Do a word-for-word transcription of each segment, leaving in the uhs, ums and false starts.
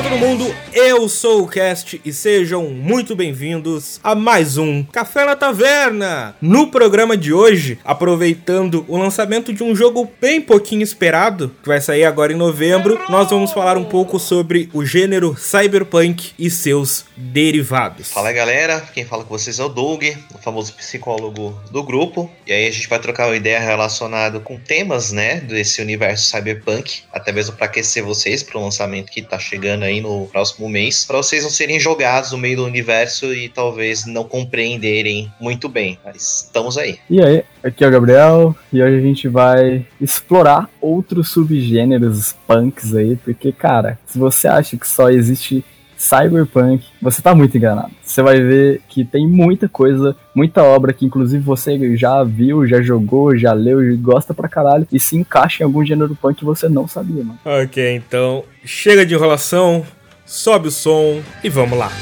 Admirável Mundo, eu sou o Cast e sejam muito bem-vindos a mais um Café na Taverna. No programa de hoje, aproveitando o lançamento de um jogo bem pouquinho esperado, que vai sair agora em novembro, nós vamos falar um pouco sobre o gênero cyberpunk e seus derivados. Fala galera, quem fala com vocês é o Doug, o famoso psicólogo do grupo, e aí a gente vai trocar uma ideia relacionada com temas, né, desse universo cyberpunk, até mesmo para aquecer vocês para o lançamento que tá chegando aí no próximo mês, para vocês não serem jogados no meio do universo e talvez não compreenderem muito bem, mas estamos aí. E aí, aqui é o Gabriel, e hoje a gente vai explorar outros subgêneros punks aí, porque cara, se você acha que só existe cyberpunk, você tá muito enganado. Você vai ver que tem muita coisa, muita obra que inclusive você já viu, já jogou, já leu e gosta pra caralho e se encaixa em algum gênero punk que você não sabia, mano. Ok, então chega de enrolação, sobe o som e vamos lá.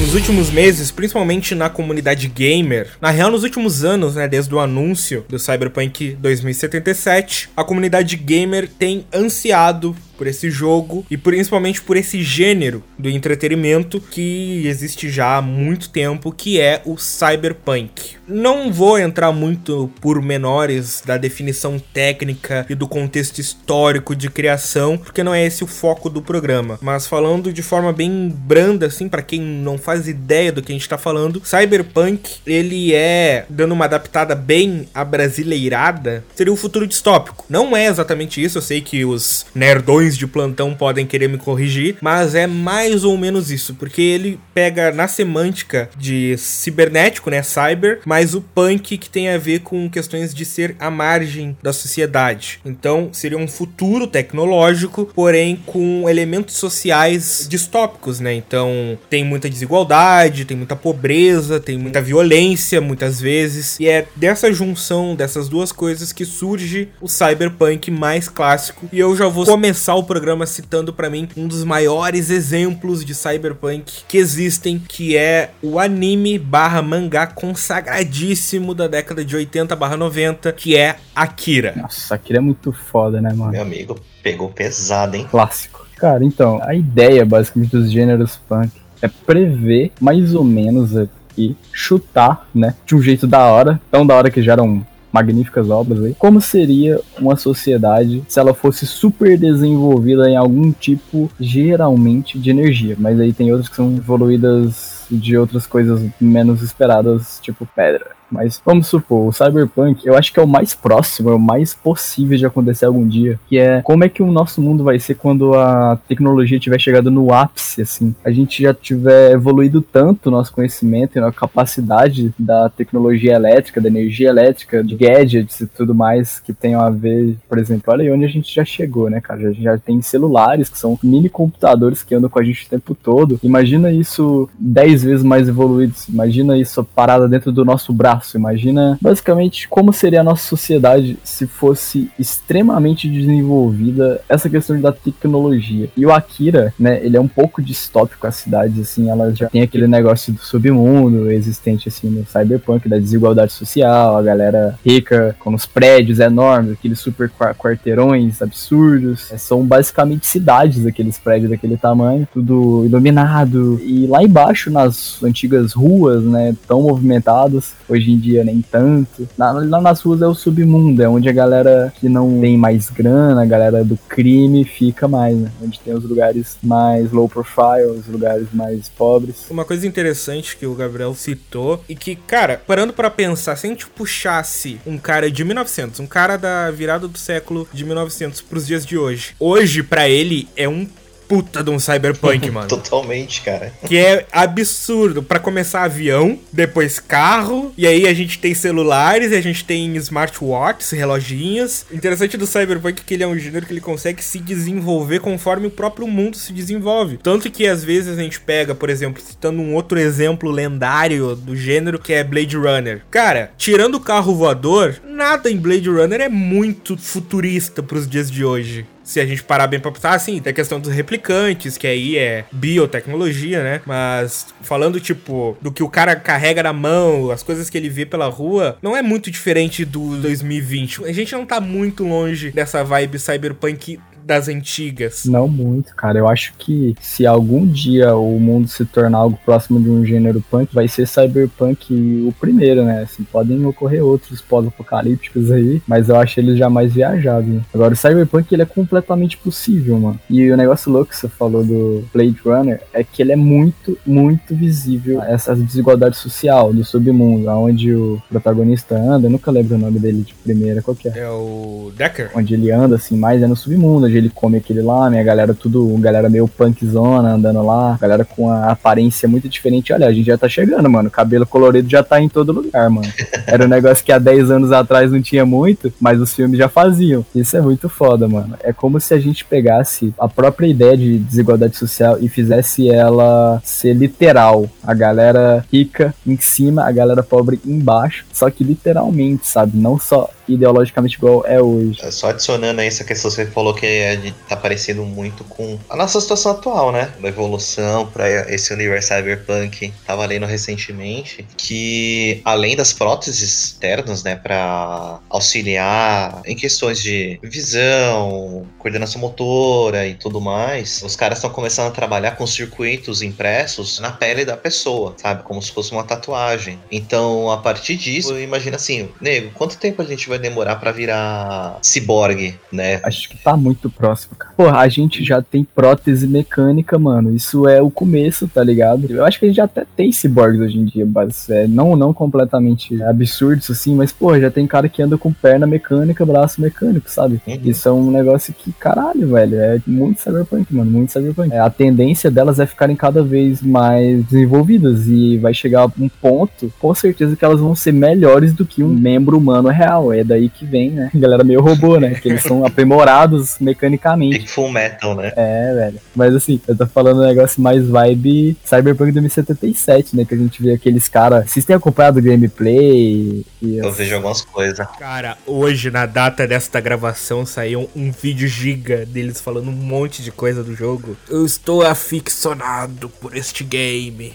Nos últimos meses, principalmente na comunidade gamer, na real nos últimos anos, né, desde o anúncio do Cyberpunk dois mil e setenta e sete, a comunidade gamer tem ansiado por esse jogo e principalmente por esse gênero do entretenimento que existe já há muito tempo, que é o cyberpunk. Não vou entrar muito por menores da definição técnica e do contexto histórico de criação, porque não é esse o foco do programa, mas falando de forma bem branda, assim, pra quem não faz ideia do que a gente tá falando, cyberpunk, ele é, dando uma adaptada bem abrasileirada, seria o futuro distópico. Não é exatamente isso, eu sei que os nerdões de plantão podem querer me corrigir, mas é mais ou menos isso, porque ele pega na semântica de cibernético, né, cyber, mas o punk que tem a ver com questões de ser à margem da sociedade. Então seria um futuro tecnológico, porém com elementos sociais distópicos, né, então tem muita desigualdade, tem muita pobreza, tem muita violência muitas vezes, e é dessa junção dessas duas coisas que surge o cyberpunk mais clássico, e eu já vou começar o programa citando pra mim um dos maiores exemplos de cyberpunk que existem, que é o anime barra mangá consagradíssimo da década de oitenta barra noventa, que é Akira. Nossa, Akira é muito foda, né, mano? Meu amigo, pegou pesado, hein? Clássico. Cara, então, a ideia basicamente dos gêneros punk é prever mais ou menos aqui, chutar, né, de um jeito da hora, tão da hora que já era um magníficas obras aí, como seria uma sociedade se ela fosse super desenvolvida em algum tipo, geralmente, de energia. Mas aí tem outras que são evoluídas de outras coisas menos esperadas, tipo pedra. Mas vamos supor, o cyberpunk, eu acho que é o mais próximo, é o mais possível de acontecer algum dia, que é como é que o nosso mundo vai ser quando a tecnologia tiver chegado no ápice, assim. A gente já tiver evoluído tanto o nosso conhecimento e a capacidade da tecnologia elétrica, da energia elétrica, de gadgets e tudo mais que tenham a ver, por exemplo, olha aí onde a gente já chegou, né, cara? A gente já tem celulares que são mini computadores que andam com a gente o tempo todo. Imagina isso dez vezes mais evoluídos, imagina isso parada dentro do nosso braço. Imagina basicamente como seria a nossa sociedade se fosse extremamente desenvolvida essa questão da tecnologia. E o Akira, né, ele é um pouco distópico. As cidades, assim, elas já tem aquele negócio do submundo existente, assim, no cyberpunk, da desigualdade social, a galera rica com os prédios enormes, aqueles super quarteirões absurdos. São basicamente cidades, aqueles prédios daquele tamanho, tudo iluminado. E lá embaixo, nas antigas ruas, né, tão movimentadas, hoje em dia nem tanto. Lá na, nas ruas é o submundo, é onde a galera que não tem mais grana, a galera do crime fica mais, né? Onde tem os lugares mais low profile, os lugares mais pobres. Uma coisa interessante que o Gabriel citou, e que, cara, parando pra pensar, se a gente puxasse um cara de mil e novecentos, um cara da virada do século de mil e novecentos pros dias de hoje, hoje pra ele é um puta de um cyberpunk, mano. Totalmente, cara. Que é absurdo. Pra começar, avião, depois carro, e aí a gente tem celulares, e a gente tem smartwatches, reloginhos. O interessante do cyberpunk é que ele é um gênero que ele consegue se desenvolver conforme o próprio mundo se desenvolve. Tanto que às vezes a gente pega, por exemplo, citando um outro exemplo lendário do gênero, que é Blade Runner. Cara, tirando o carro voador, nada em Blade Runner é muito futurista pros dias de hoje. Se a gente parar bem pra pensar, ah, sim, tem a questão dos replicantes, que aí é biotecnologia, né? Mas falando, tipo, do que o cara carrega na mão, as coisas que ele vê pela rua, não é muito diferente do dois mil e vinte. A gente não tá muito longe dessa vibe cyberpunk das antigas. Não muito, cara. Eu acho que se algum dia o mundo se tornar algo próximo de um gênero punk, vai ser cyberpunk o primeiro, né? Assim, podem ocorrer outros pós-apocalípticos aí, mas eu acho ele jamais viajável. Agora, o cyberpunk, ele é completamente possível, mano. E o negócio louco que você falou do Blade Runner é que ele é muito, muito visível essa desigualdade social do submundo, onde o protagonista anda, eu nunca lembro o nome dele de primeira, qual que é? É o Decker. Onde ele anda, assim, mais é no submundo, ele come aquele lá, minha galera tudo, galera meio punkzona andando lá, galera com a aparência muito diferente. Olha, a gente já tá chegando, mano, cabelo colorido já tá em todo lugar, mano. Era um negócio que há dez anos atrás não tinha muito, mas os filmes já faziam. Isso é muito foda, mano. É como se a gente pegasse a própria ideia de desigualdade social e fizesse ela ser literal. A galera rica em cima, a galera pobre embaixo, só que literalmente, sabe? Não só ideologicamente igual é hoje. Só adicionando aí essa questão que você falou, que é, tá parecendo muito com a nossa situação atual, né? Da evolução pra esse universo cyberpunk. Tava lendo recentemente que, além das próteses externas, né, pra auxiliar em questões de visão, coordenação motora e tudo mais, os caras estão começando a trabalhar com circuitos impressos na pele da pessoa, sabe? Como se fosse uma tatuagem. Então, a partir disso, imagina assim, nego, quanto tempo a gente vai demorar pra virar ciborgue, né? Acho que tá muito próximo, cara. Porra, a gente já tem prótese mecânica, mano. Isso é o começo, tá ligado? Eu acho que a gente já até tem ciborgues hoje em dia, mas é não, não completamente absurdos, assim, mas, porra, já tem cara que anda com perna mecânica, braço mecânico, sabe? Uhum. Isso é um negócio que, caralho, velho, é muito cyberpunk, mano, muito cyberpunk. É, a tendência delas é ficarem cada vez mais desenvolvidas e vai chegar um ponto, com certeza, que elas vão ser melhores do que um membro humano real. É daí que vem, né? A galera meio robô, né? Que eles são aprimorados mecanicamente. Big Full Metal, né? É, velho. Mas assim, eu tô falando um negócio mais vibe Cyberpunk dois mil e setenta e sete, né? Que a gente vê aqueles caras... Vocês têm acompanhado o gameplay? E eu vejo algumas coisas. Cara, hoje, na data desta gravação, saiu um vídeo giga deles falando um monte de coisa do jogo. Eu estou aficionado por este game.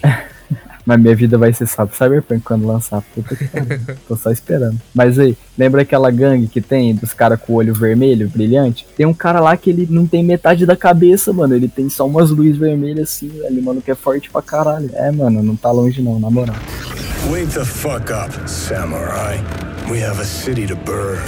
Mas minha vida vai ser só pro Cyberpunk quando lançar. Puta que pariu. Tô só esperando. Mas aí, lembra aquela gangue que tem dos caras com o olho vermelho, brilhante? Tem um cara lá que ele não tem metade da cabeça, mano. Ele tem só umas luzes vermelhas assim, velho, mano, que é forte pra caralho. É, mano, não tá longe não, na moral. Wake the fuck up, samurai. We have a city to burn.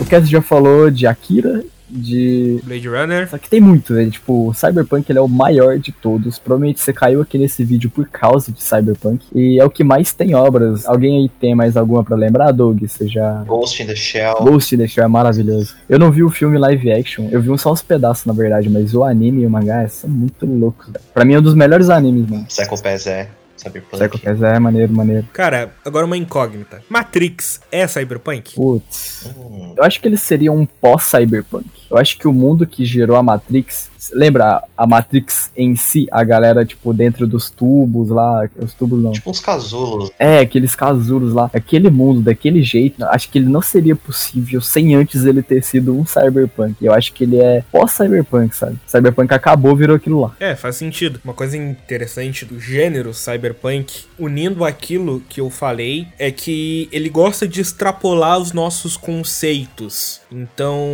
O Cass já falou de Akira, de Blade Runner. Só que tem muito, né? Tipo, o Cyberpunk, ele é o maior de todos. Provavelmente você caiu aqui nesse vídeo por causa de Cyberpunk. E é o que mais tem obras. Alguém aí tem mais alguma pra lembrar, Doug? Você já... Ghost in the Shell. Ghost in the Shell é maravilhoso. Eu não vi o filme live action. Eu vi só uns pedaços, na verdade. Mas o anime e o mangá são muito loucos, velho. Pra mim é um dos melhores animes, mano. Psycho Pass é... Cyberpunk. Psycho Pass é maneiro, maneiro. Cara, agora uma incógnita. Matrix é cyberpunk? Putz. Hum. Eu acho que ele seria um pós-cyberpunk. Eu acho que o mundo que gerou a Matrix... Lembra a Matrix em si? A galera, tipo, dentro dos tubos lá... Os tubos não. Tipo uns casulos. É, aqueles casulos lá. Aquele mundo, daquele jeito. Acho que ele não seria possível sem antes ele ter sido um cyberpunk. Eu acho que ele é pós-cyberpunk, sabe? Cyberpunk acabou, virou aquilo lá. É, faz sentido. Uma coisa interessante do gênero cyberpunk, unindo aquilo que eu falei, é que ele gosta de extrapolar os nossos conceitos. Então...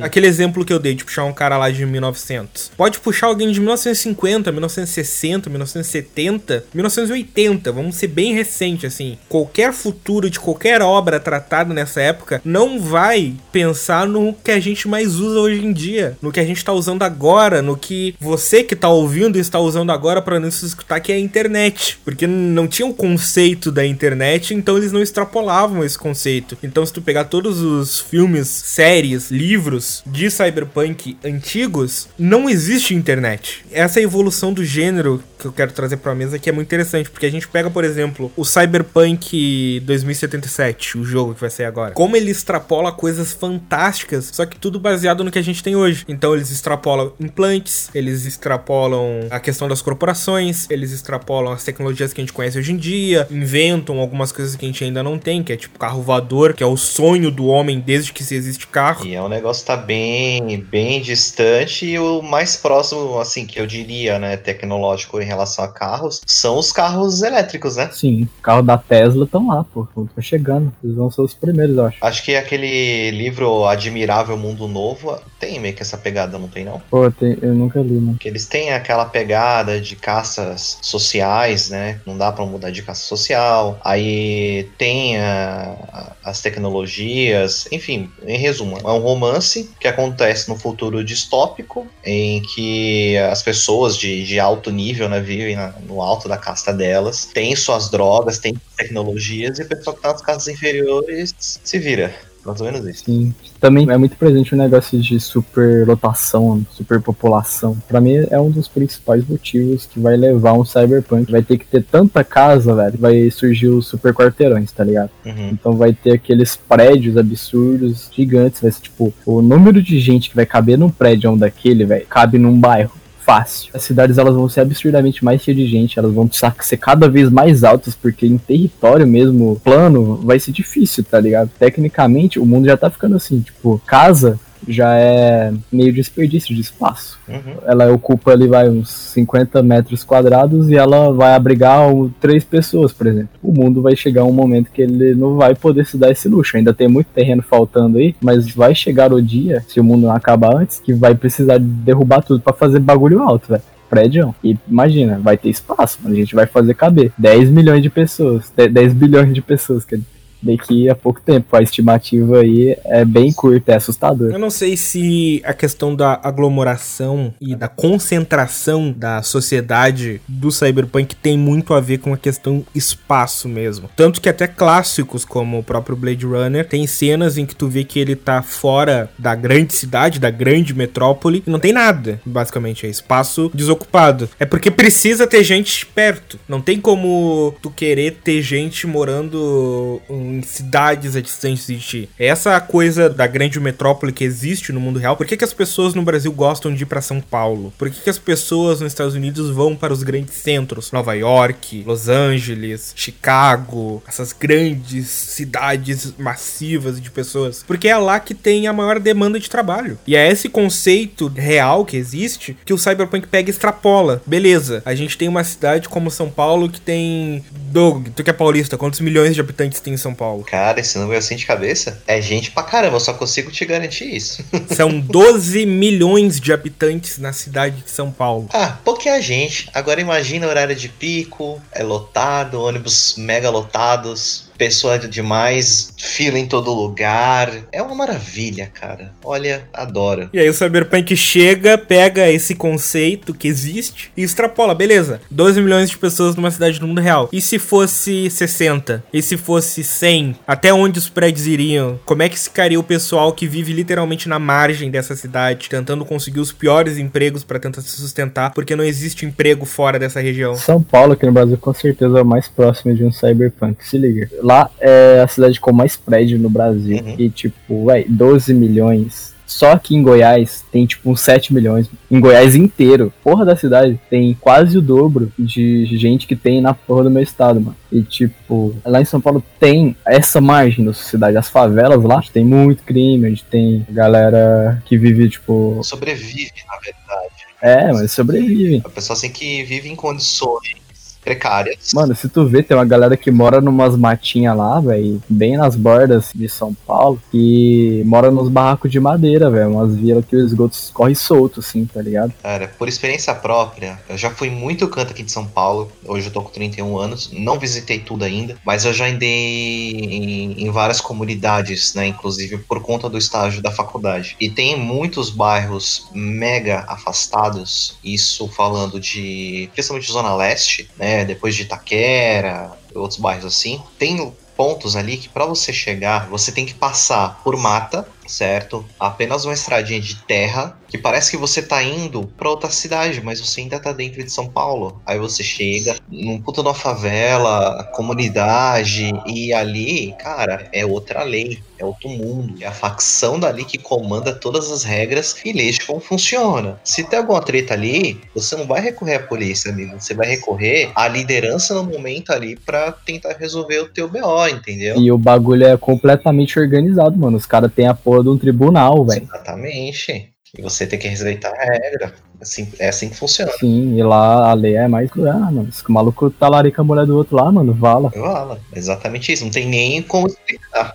Aquele exemplo que eu dei de puxar um cara lá de mil e novecentos. Pode puxar alguém de mil novecentos e cinquenta, mil novecentos e sessenta, mil novecentos e setenta, mil novecentos e oitenta, vamos ser bem recente assim. Qualquer futuro de qualquer obra tratada nessa época não vai pensar no que a gente mais usa hoje em dia, no que a gente tá usando agora, no que você que tá ouvindo está usando agora pra não se escutar, que é a internet. Porque não tinha um conceito da internet, então eles não extrapolavam esse conceito. Então se tu pegar todos os filmes, séries, livros de cyberpunk antigos, não não existe internet. Essa é a evolução do gênero que eu quero trazer pra mesa, que é muito interessante, porque a gente pega, por exemplo, o Cyberpunk dois mil e setenta e sete, o jogo que vai sair agora. Como ele extrapola coisas fantásticas, só que tudo baseado no que a gente tem hoje. Então eles extrapolam implantes, eles extrapolam a questão das corporações, eles extrapolam as tecnologias que a gente conhece hoje em dia, inventam algumas coisas que a gente ainda não tem, que é tipo carro voador, que é o sonho do homem desde que se existe carro. E é um negócio que tá bem, bem distante, e o mais próximo, assim, que eu diria, né, tecnológico em relação a carros, são os carros elétricos, né? Sim, o carro da Tesla estão lá, pô, estão chegando, eles vão ser os primeiros, eu acho. Acho que aquele livro Admirável Mundo Novo tem meio que essa pegada, não tem não? Pô, tem, eu nunca li, né? Que eles têm aquela pegada de caças sociais, né? Não dá pra mudar de caça social, aí tem a, a, as tecnologias, enfim, em resumo, é um romance que acontece no futuro distópico, em que as pessoas de, de alto nível, né, vivem na, no alto da casta delas, tem suas drogas, tem tecnologias, e o pessoal que tá nas castas inferiores se vira. Mais ou menos isso. Sim. Também é muito presente o negócio de superlotação, superpopulação. Pra mim é um dos principais motivos que vai levar um cyberpunk. Vai ter que ter tanta casa, velho, vai surgir os superquarteirões, tá ligado? Uhum. Então vai ter aqueles prédios absurdos, gigantes, vai ser tipo, o número de gente que vai caber num prédio um daquele, velho, cabe num bairro. Fácil. As cidades, elas vão ser absurdamente mais cheias de gente, elas vão precisar ser cada vez mais altas, porque em território mesmo plano vai ser difícil, tá ligado? Tecnicamente, o mundo já tá ficando assim, tipo, casa já é meio desperdício de espaço. Uhum. Ela ocupa ali, vai, uns cinquenta metros quadrados, e ela vai abrigar um, três pessoas, por exemplo. O mundo vai chegar um momento que ele não vai poder se dar esse luxo. Ainda tem muito terreno faltando aí, mas vai chegar o dia, se o mundo não acabar antes, que vai precisar derrubar tudo pra fazer bagulho alto, velho. Prédio. E imagina, vai ter espaço, a gente vai fazer caber dez milhões de pessoas, dez bilhões de pessoas, quer dizer. Daqui a pouco tempo, a estimativa aí é bem curta, é assustador. Eu não sei se a questão da aglomeração e da concentração da sociedade do cyberpunk tem muito a ver com a questão espaço mesmo. Tanto que até clássicos como o próprio Blade Runner, tem cenas em que tu vê que ele tá fora da grande cidade, da grande metrópole, e não tem nada, basicamente, é espaço desocupado. É porque precisa ter gente perto. Não tem como tu querer ter gente morando em cidades a distância de ti. Essa coisa da grande metrópole que existe no mundo real. Por que que as pessoas no Brasil gostam de ir pra São Paulo? Por que que as pessoas nos Estados Unidos vão para os grandes centros? Nova York, Los Angeles, Chicago, essas grandes cidades massivas de pessoas. Porque é lá que tem a maior demanda de trabalho. E é esse conceito real que existe que o cyberpunk pega e extrapola. Beleza, a gente tem uma cidade como São Paulo que tem... Doug, tu que é paulista, quantos milhões de habitantes tem em São Paulo? Cara, esse número assim de cabeça é gente pra caramba, eu só consigo te garantir isso. São doze milhões de habitantes na cidade de São Paulo. Ah, pouquinha gente. Agora imagina horário de pico, é lotado, ônibus mega lotados, pessoa demais, fila em todo lugar. É uma maravilha, cara. Olha, adoro. E aí o cyberpunk chega, pega esse conceito que existe e extrapola. Beleza, doze milhões de pessoas numa cidade do mundo real. E se fosse sessenta? E se fosse cem? Até onde os prédios iriam? Como é que ficaria o pessoal que vive literalmente na margem dessa cidade, tentando conseguir os piores empregos pra tentar se sustentar, porque não existe emprego fora dessa região? São Paulo, aqui no Brasil, com certeza é o mais próximo de um cyberpunk. Se liga. Lá é a cidade com mais prédio no Brasil. Uhum. E tipo, ué, doze milhões. Só que em Goiás tem tipo uns sete milhões. Em Goiás inteiro, porra da cidade, tem quase o dobro de gente que tem na porra do meu estado, mano. E tipo, lá em São Paulo tem essa margem da sociedade, as favelas lá, tem muito crime, a gente tem galera que vive tipo... Sobrevive, na verdade. É, mas sobrevive. A pessoa assim que vive em condições... precárias. Mano, se tu vê, tem uma galera que mora numas matinhas lá, velho, bem nas bordas de São Paulo, que mora nos barracos de madeira, velho, umas vilas que o esgoto corre solto, assim, tá ligado? Cara, por experiência própria, eu já fui muito canto aqui de São Paulo, hoje eu tô com trinta e um anos, não visitei tudo ainda, mas eu já andei em, em várias comunidades, né, inclusive por conta do estágio da faculdade. E tem muitos bairros mega afastados, isso falando de, principalmente Zona Leste, né, depois de Itaquera, outros bairros assim, tem pontos ali que pra você chegar, você tem que passar por mata, certo? Apenas uma estradinha de terra que parece que você tá indo pra outra cidade, mas você ainda tá dentro de São Paulo. Aí você chega num puta numa favela, comunidade, e ali, cara, é outra lei, é outro mundo. É a facção dali que comanda todas as regras e leis de como funciona. Se tem alguma treta ali, você não vai recorrer à polícia, amigo. Você vai recorrer à liderança no momento ali pra tentar resolver o teu B O, entendeu? E o bagulho é completamente organizado, mano. Os caras têm a porra de um tribunal, velho. Exatamente. E você tem que respeitar a regra. Assim, é assim que funciona. Sim, e lá a lei é mais... Ah, mano, se o maluco talarica a mulher do outro lá, mano, vala. Vala, exatamente isso. Não tem nem como explicar.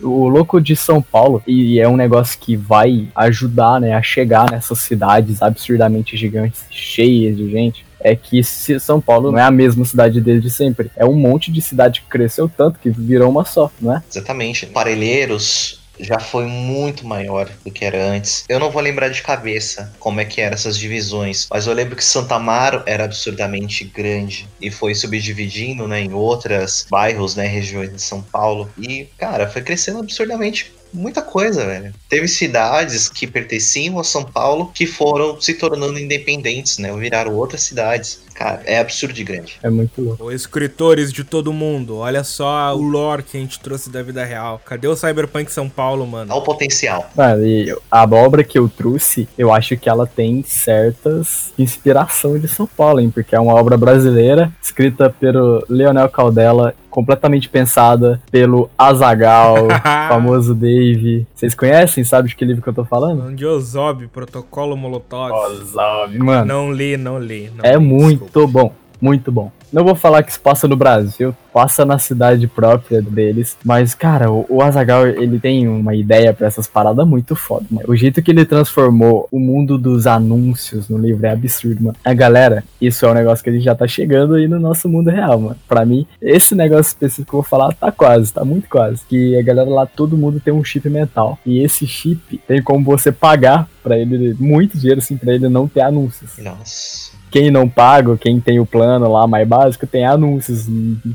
O louco de São Paulo, e é um negócio que vai ajudar, né, a chegar nessas cidades absurdamente gigantes, cheias de gente, é que São Paulo não é a mesma cidade desde sempre. É um monte de cidade que cresceu tanto que virou uma só, não é? Exatamente. Parelheiros... já foi muito maior do que era antes. Eu não vou lembrar de cabeça como é que eram essas divisões, mas eu lembro que Santo Amaro era absurdamente grande e foi subdividindo, né, em outros bairros, né, regiões de São Paulo. E, cara, foi crescendo absurdamente muita coisa, velho. Teve cidades que pertenciam a São Paulo que foram se tornando independentes, né, viraram outras cidades. Cara, é absurdo de grande. É muito louco. Escritores de todo mundo, olha só o lore que a gente trouxe da vida real. Cadê o Cyberpunk São Paulo, mano? Olha o potencial. Mano, e a obra que eu trouxe, eu acho que ela tem certas inspiração de São Paulo, hein? Porque é uma obra brasileira, escrita pelo Leonel Caldella, completamente pensada pelo Azaghal, famoso Dave. Vocês conhecem? Sabe de que livro que eu tô falando? De Ozob, Protocolo Molotov. Ozob, mano. Não li, não li. Não é li, muito. Muito bom, muito bom. Não vou falar que isso passa no Brasil, passa na cidade própria deles, mas, cara, o, o Azaghal, ele tem uma ideia pra essas paradas muito foda, mano. O jeito que ele transformou o mundo dos anúncios no livro é absurdo, mano. A galera, isso é um negócio que ele já tá chegando aí no nosso mundo real, mano. Pra mim, esse negócio específico que eu vou falar tá quase, tá muito quase. Que a galera lá, todo mundo tem um chip mental, e esse chip tem como você pagar pra ele muito dinheiro, assim, pra ele não ter anúncios. Nossa... Quem não paga, quem tem o plano lá mais básico, tem anúncios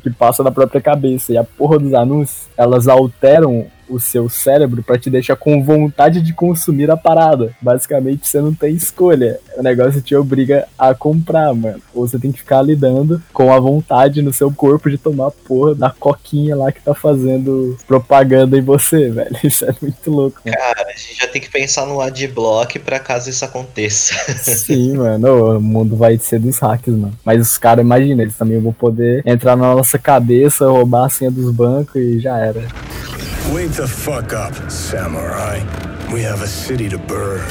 que passa da própria cabeça. E a porra dos anúncios, elas alteram o seu cérebro pra te deixar com vontade de consumir a parada. Basicamente, você não tem escolha. O negócio te obriga a comprar, mano. Ou você tem que ficar lidando com a vontade no seu corpo de tomar a porra da coquinha lá que tá fazendo propaganda em você, velho. Isso é muito louco, mano. Cara, a gente já tem que pensar no adblock pra caso isso aconteça. Sim, mano. O mundo vai ser dos hacks, mano. Mas os caras, imagina, eles também vão poder entrar na nossa cabeça, roubar a senha dos bancos e já era. Wake the fuck up, samurai. We have a city to burn.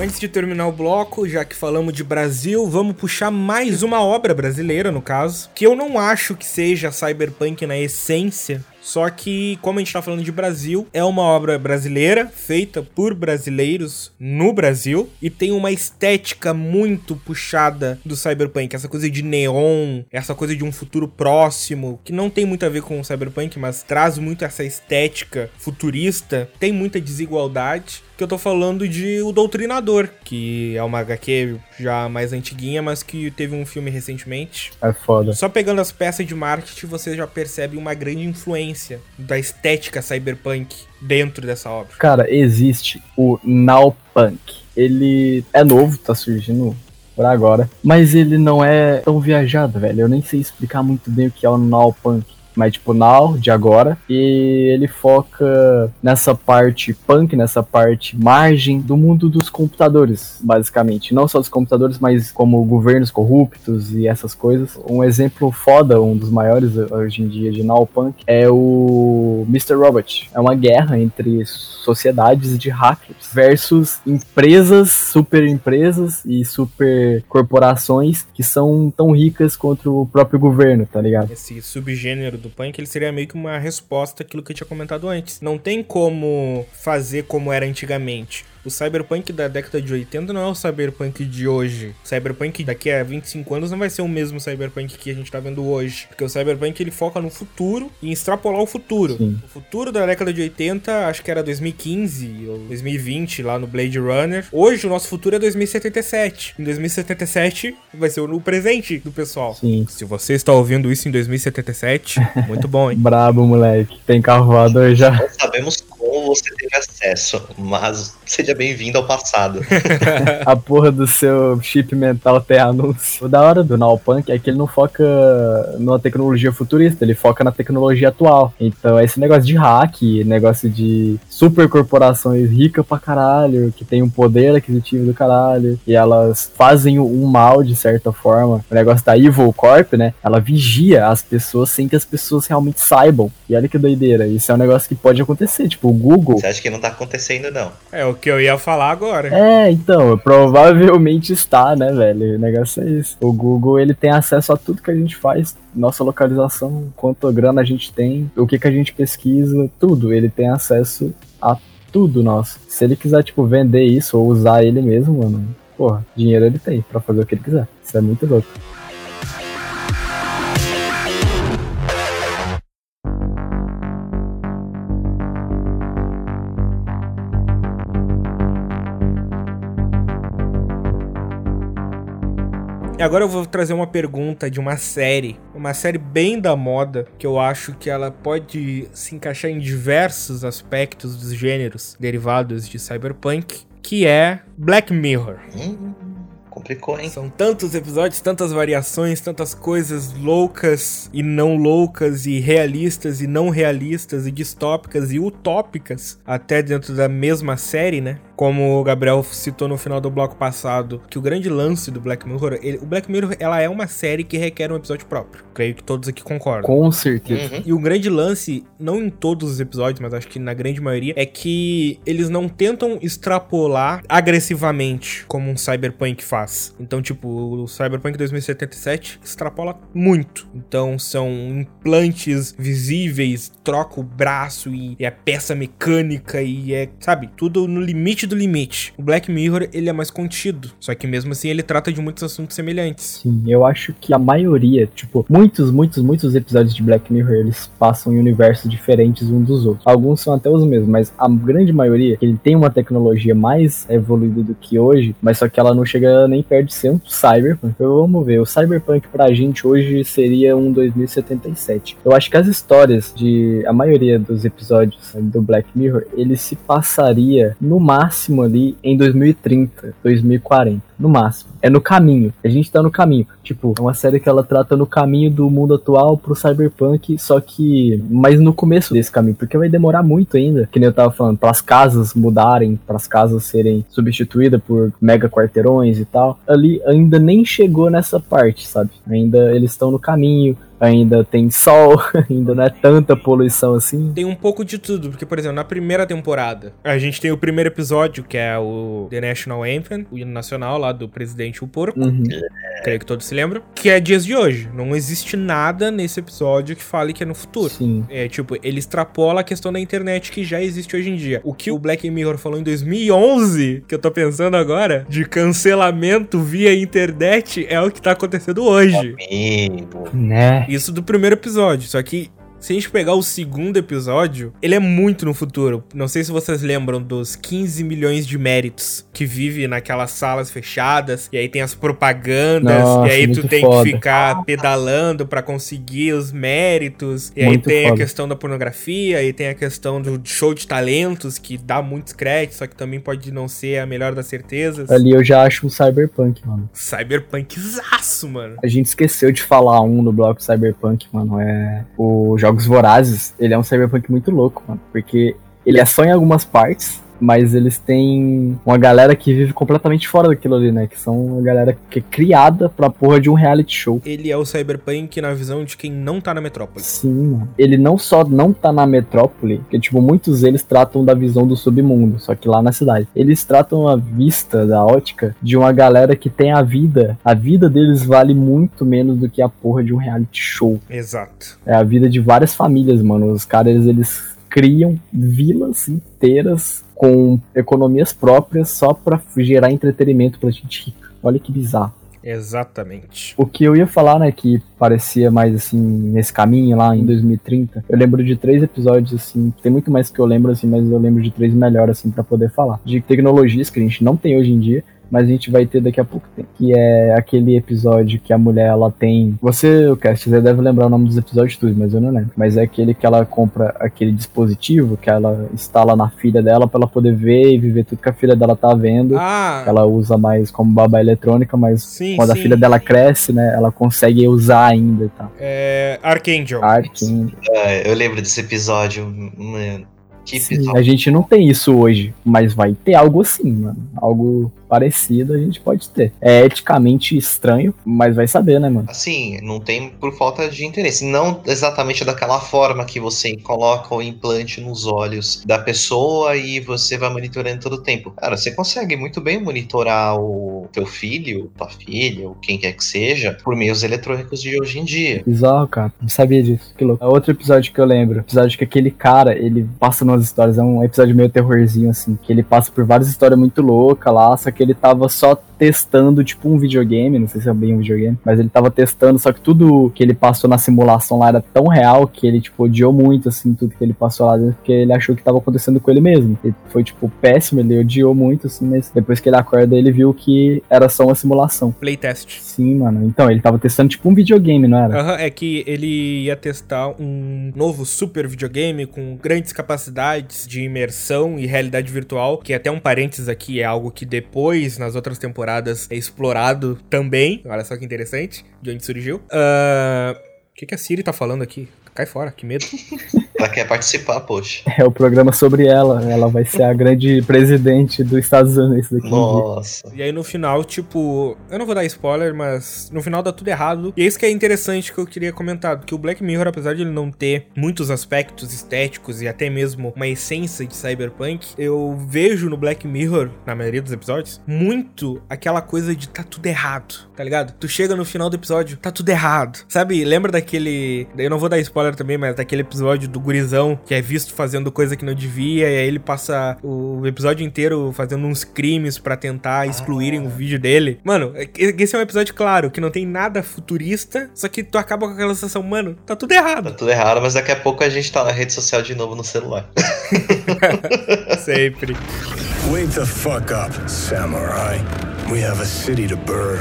Antes de terminar o bloco, já que falamos de Brasil, vamos puxar mais uma obra brasileira, no caso, que eu não acho que seja cyberpunk na essência, só que, como a gente tá falando de Brasil, é uma obra brasileira, feita por brasileiros no Brasil, e tem uma estética muito puxada do cyberpunk, essa coisa de neon, essa coisa de um futuro próximo, que não tem muito a ver com o cyberpunk, mas traz muito essa estética futurista, tem muita desigualdade. Que eu tô falando de O Doutrinador, que é uma H Q já mais antiguinha, mas que teve um filme recentemente. É foda. Só pegando as peças de marketing, você já percebe uma grande influência da estética cyberpunk dentro dessa obra. Cara, existe o Nowpunk. Ele é novo, tá surgindo por agora, mas ele não é tão viajado, velho. Eu nem sei explicar muito bem o que é o Nowpunk. Mas tipo, now, de agora. E ele foca nessa parte punk, nessa parte margem do mundo dos computadores, basicamente. Não só dos computadores, mas como governos corruptos e essas coisas. Um exemplo foda, um dos maiores hoje em dia de now punk, é o mister Robot. É uma guerra entre sociedades de hackers versus empresas, super empresas e super corporações que são tão ricas quanto o próprio governo, tá ligado? Esse subgênero do punk, ele seria meio que uma resposta àquilo que eu tinha comentado antes. Não tem como fazer como era antigamente. O cyberpunk da década de oitenta não é o cyberpunk de hoje. O cyberpunk daqui a vinte e cinco anos não vai ser o mesmo cyberpunk que a gente tá vendo hoje. Porque o cyberpunk, ele foca no futuro e em extrapolar o futuro. Sim. O futuro da década de oitenta, acho que era dois mil e quinze ou dois mil e vinte, lá no Blade Runner. Hoje, o nosso futuro é dois mil e setenta e sete. Em dois mil e setenta e sete, vai ser o presente do pessoal. Sim. Se você está ouvindo isso em dois mil e setenta e sete, muito bom, hein? Brabo, moleque. Tem carro voador já. Nós sabemos como você teve acesso, mas seja bem-vindo ao passado. A porra do seu chip mental tem anúncio. O da hora do Naopunk é que ele não foca numa tecnologia futurista, ele foca na tecnologia atual. Então é esse negócio de hack, negócio de supercorporações ricas pra caralho, que tem um poder aquisitivo do caralho, e elas fazem um mal de certa forma. O negócio da Evil Corp, né? Ela vigia as pessoas sem que as pessoas realmente saibam. E olha que doideira, isso é um negócio que pode acontecer, tipo, o Google... Você acha que não tá acontecendo, não? É o que eu ia falar agora. É, então, provavelmente está, né, velho? O negócio é isso. O Google, ele tem acesso a tudo que a gente faz, nossa localização, quanto grana a gente tem, o que que a gente pesquisa, tudo. Ele tem acesso a tudo nosso. Se ele quiser, tipo, vender isso ou usar ele mesmo, mano, porra, dinheiro ele tem pra fazer o que ele quiser. Isso é muito louco. Agora eu vou trazer uma pergunta de uma série, uma série bem da moda, que eu acho que ela pode se encaixar em diversos aspectos dos gêneros derivados de Cyberpunk, que é Black Mirror. Hum, complicou, hein? São tantos episódios, tantas variações, tantas coisas loucas e não loucas, e realistas e não realistas, e distópicas e utópicas, até dentro da mesma série, né? Como o Gabriel citou no final do bloco passado, que o grande lance do Black Mirror... Ele, o Black Mirror, ela é uma série que requer um episódio próprio. Creio que todos aqui concordam. Com certeza. Uhum. E o grande lance, não em todos os episódios, mas acho que na grande maioria, é que eles não tentam extrapolar agressivamente, como um Cyberpunk faz. Então, tipo, o Cyberpunk dois mil e setenta e sete extrapola muito. Então, são implantes visíveis, troca o braço e é peça mecânica e é, sabe, tudo no limite do limite. O Black Mirror, ele é mais contido, só que mesmo assim ele trata de muitos assuntos semelhantes. Sim, eu acho que a maioria, tipo, muitos, muitos, muitos episódios de Black Mirror, eles passam em universos diferentes uns dos outros. Alguns são até os mesmos, mas a grande maioria, ele tem uma tecnologia mais evoluída do que hoje, mas só que ela não chega nem perto de ser um Cyberpunk. Então, vamos ver, o Cyberpunk pra gente hoje seria um dois mil e setenta e sete. Eu acho que as histórias de a maioria dos episódios do Black Mirror, ele se passaria no máximo máximo ali em dois mil e trinta, dois mil e quarenta, no máximo. É no caminho, a gente tá no caminho. Tipo, é uma série que ela trata no caminho do mundo atual pro Cyberpunk, só que... Mas no começo desse caminho, porque vai demorar muito ainda, que nem eu tava falando, pras casas mudarem, pras casas serem substituídas por mega quarteirões e tal. Ali ainda nem chegou nessa parte, sabe? Ainda eles estão no caminho... Ainda tem sol, ainda não é tanta poluição assim. Tem um pouco de tudo, porque, por exemplo, na primeira temporada, a gente tem o primeiro episódio, que é o The National Anthem, o hino nacional lá do presidente o porco, uhum. Creio que todos se lembram, que é dias de hoje. Não existe nada nesse episódio que fale que é no futuro. Sim. É tipo, ele extrapola a questão da internet que já existe hoje em dia. O que o Black Mirror falou em dois mil e onze, que eu tô pensando agora, de cancelamento via internet, é o que tá acontecendo hoje. Amigo. Né? Isso do primeiro episódio, só que se a gente pegar o segundo episódio, ele é muito no futuro. Não sei se vocês lembram dos quinze milhões de méritos que vive naquelas salas fechadas, e aí tem as propagandas, nossa, e aí tu tem foda. Que ficar pedalando pra conseguir os méritos, e muito aí tem foda. A questão da pornografia, e tem a questão do show de talentos, que dá muitos créditos, só que também pode não ser a melhor das certezas. Ali eu já acho um cyberpunk, mano. Cyberpunkzaço, mano. A gente esqueceu de falar um no bloco cyberpunk, mano, é o jogo Jogos Vorazes, ele é um cyberpunk muito louco, mano, porque ele é só em algumas partes, mas eles têm uma galera que vive completamente fora daquilo ali, né? Que são uma galera que é criada pra porra de um reality show. Ele é o cyberpunk na visão de quem não tá na metrópole. Sim, mano. Ele não só não tá na metrópole, porque, tipo, muitos eles tratam da visão do submundo, só que lá na cidade. Eles tratam a vista, da ótica, de uma galera que tem a vida. A vida deles vale muito menos do que a porra de um reality show. Exato. É a vida de várias famílias, mano. Os caras, eles, eles criam vilas inteiras com economias próprias só pra gerar entretenimento pra gente rica. Olha que bizarro. Exatamente. O que eu ia falar, né, que parecia mais, assim, nesse caminho lá em dois mil e trinta, eu lembro de três episódios, assim, tem muito mais que eu lembro, assim, mas eu lembro de três melhor, assim, pra poder falar. De tecnologias que a gente não tem hoje em dia, mas a gente vai ter daqui a pouco tempo, que é aquele episódio que a mulher, ela tem... Você, o Cass, você deve lembrar o nome dos episódios tudo, mas eu não lembro. Mas é aquele que ela compra aquele dispositivo que ela instala na filha dela pra ela poder ver e viver tudo que a filha dela tá vendo. Ah. Ela usa mais como babá eletrônica, mas sim, quando sim. a filha dela cresce, né, ela consegue usar ainda e tal. É... Archangel. Archangel. É, eu lembro desse episódio, mano. Que Sim, a gente não tem isso hoje, mas vai ter algo assim, mano. Algo parecido a gente pode ter. É eticamente estranho, mas vai saber, né, mano? Assim, não tem por falta de interesse. Não exatamente daquela forma que você coloca o implante nos olhos da pessoa e você vai monitorando todo o tempo. Cara, você consegue muito bem monitorar o teu filho, tua filha, ou quem quer que seja, por meios eletrônicos de hoje em dia. Bizarro, cara. Não sabia disso. Que louco. Outro episódio que eu lembro, episódio que aquele cara, ele passa no as histórias, é um episódio meio terrorzinho assim, que ele passa por várias histórias muito loucas lá, só que ele tava só testando tipo um videogame, não sei se é bem um videogame, mas ele tava testando, só que tudo que ele passou na simulação lá era tão real que ele tipo odiou muito assim, tudo que ele passou lá dentro, porque ele achou que tava acontecendo com ele mesmo. Ele foi tipo péssimo, ele odiou muito assim, mas depois que ele acorda ele viu que era só uma simulação. Playtest. Sim, mano, então ele tava testando tipo um videogame, não era? Aham, uhum, é que ele ia testar um novo super videogame com grandes capacidades de imersão e realidade virtual, que até um parênteses aqui é algo que depois, nas outras temporadas, é explorado também. Olha só que interessante, de onde surgiu. Uh, o que, que a Siri tá falando aqui? Cai fora, que medo. Ela quer participar, poxa. É o programa sobre ela, ela vai ser a grande presidente dos Estados Unidos daqui. Nossa. E aí no final, tipo, eu não vou dar spoiler, mas no final dá tudo errado. E é isso que é interessante que eu queria comentar, que o Black Mirror, apesar de ele não ter muitos aspectos estéticos e até mesmo uma essência de cyberpunk, eu vejo no Black Mirror, na maioria dos episódios, muito aquela coisa de tá tudo errado, tá ligado? Tu chega no final do episódio, tá tudo errado. Sabe, lembra daquele... Eu não vou dar spoiler também, mas daquele episódio do gurizão que é visto fazendo coisa que não devia e aí ele passa o episódio inteiro fazendo uns crimes pra tentar ah, excluírem é. o vídeo dele. Mano, esse é um episódio claro, que não tem nada futurista, só que tu acaba com aquela sensação, mano, tá tudo errado. Tá tudo errado, mas daqui a pouco a gente tá na rede social de novo no celular. Sempre. Wake the fuck up, samurai. We have a city to burn.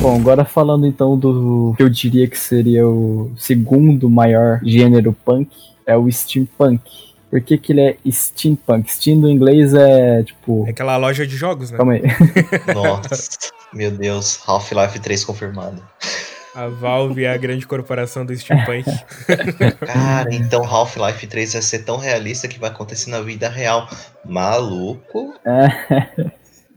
Bom, agora falando então do que eu diria que seria o segundo maior gênero punk, é o steampunk. Por que que ele é steampunk? Steam do inglês é, tipo... É aquela loja de jogos, né? Calma aí. Nossa, meu Deus, Half-Life três confirmado. A Valve é a grande corporação do steampunk. Cara, então Half-Life três vai ser tão realista que vai acontecer na vida real. Maluco. É...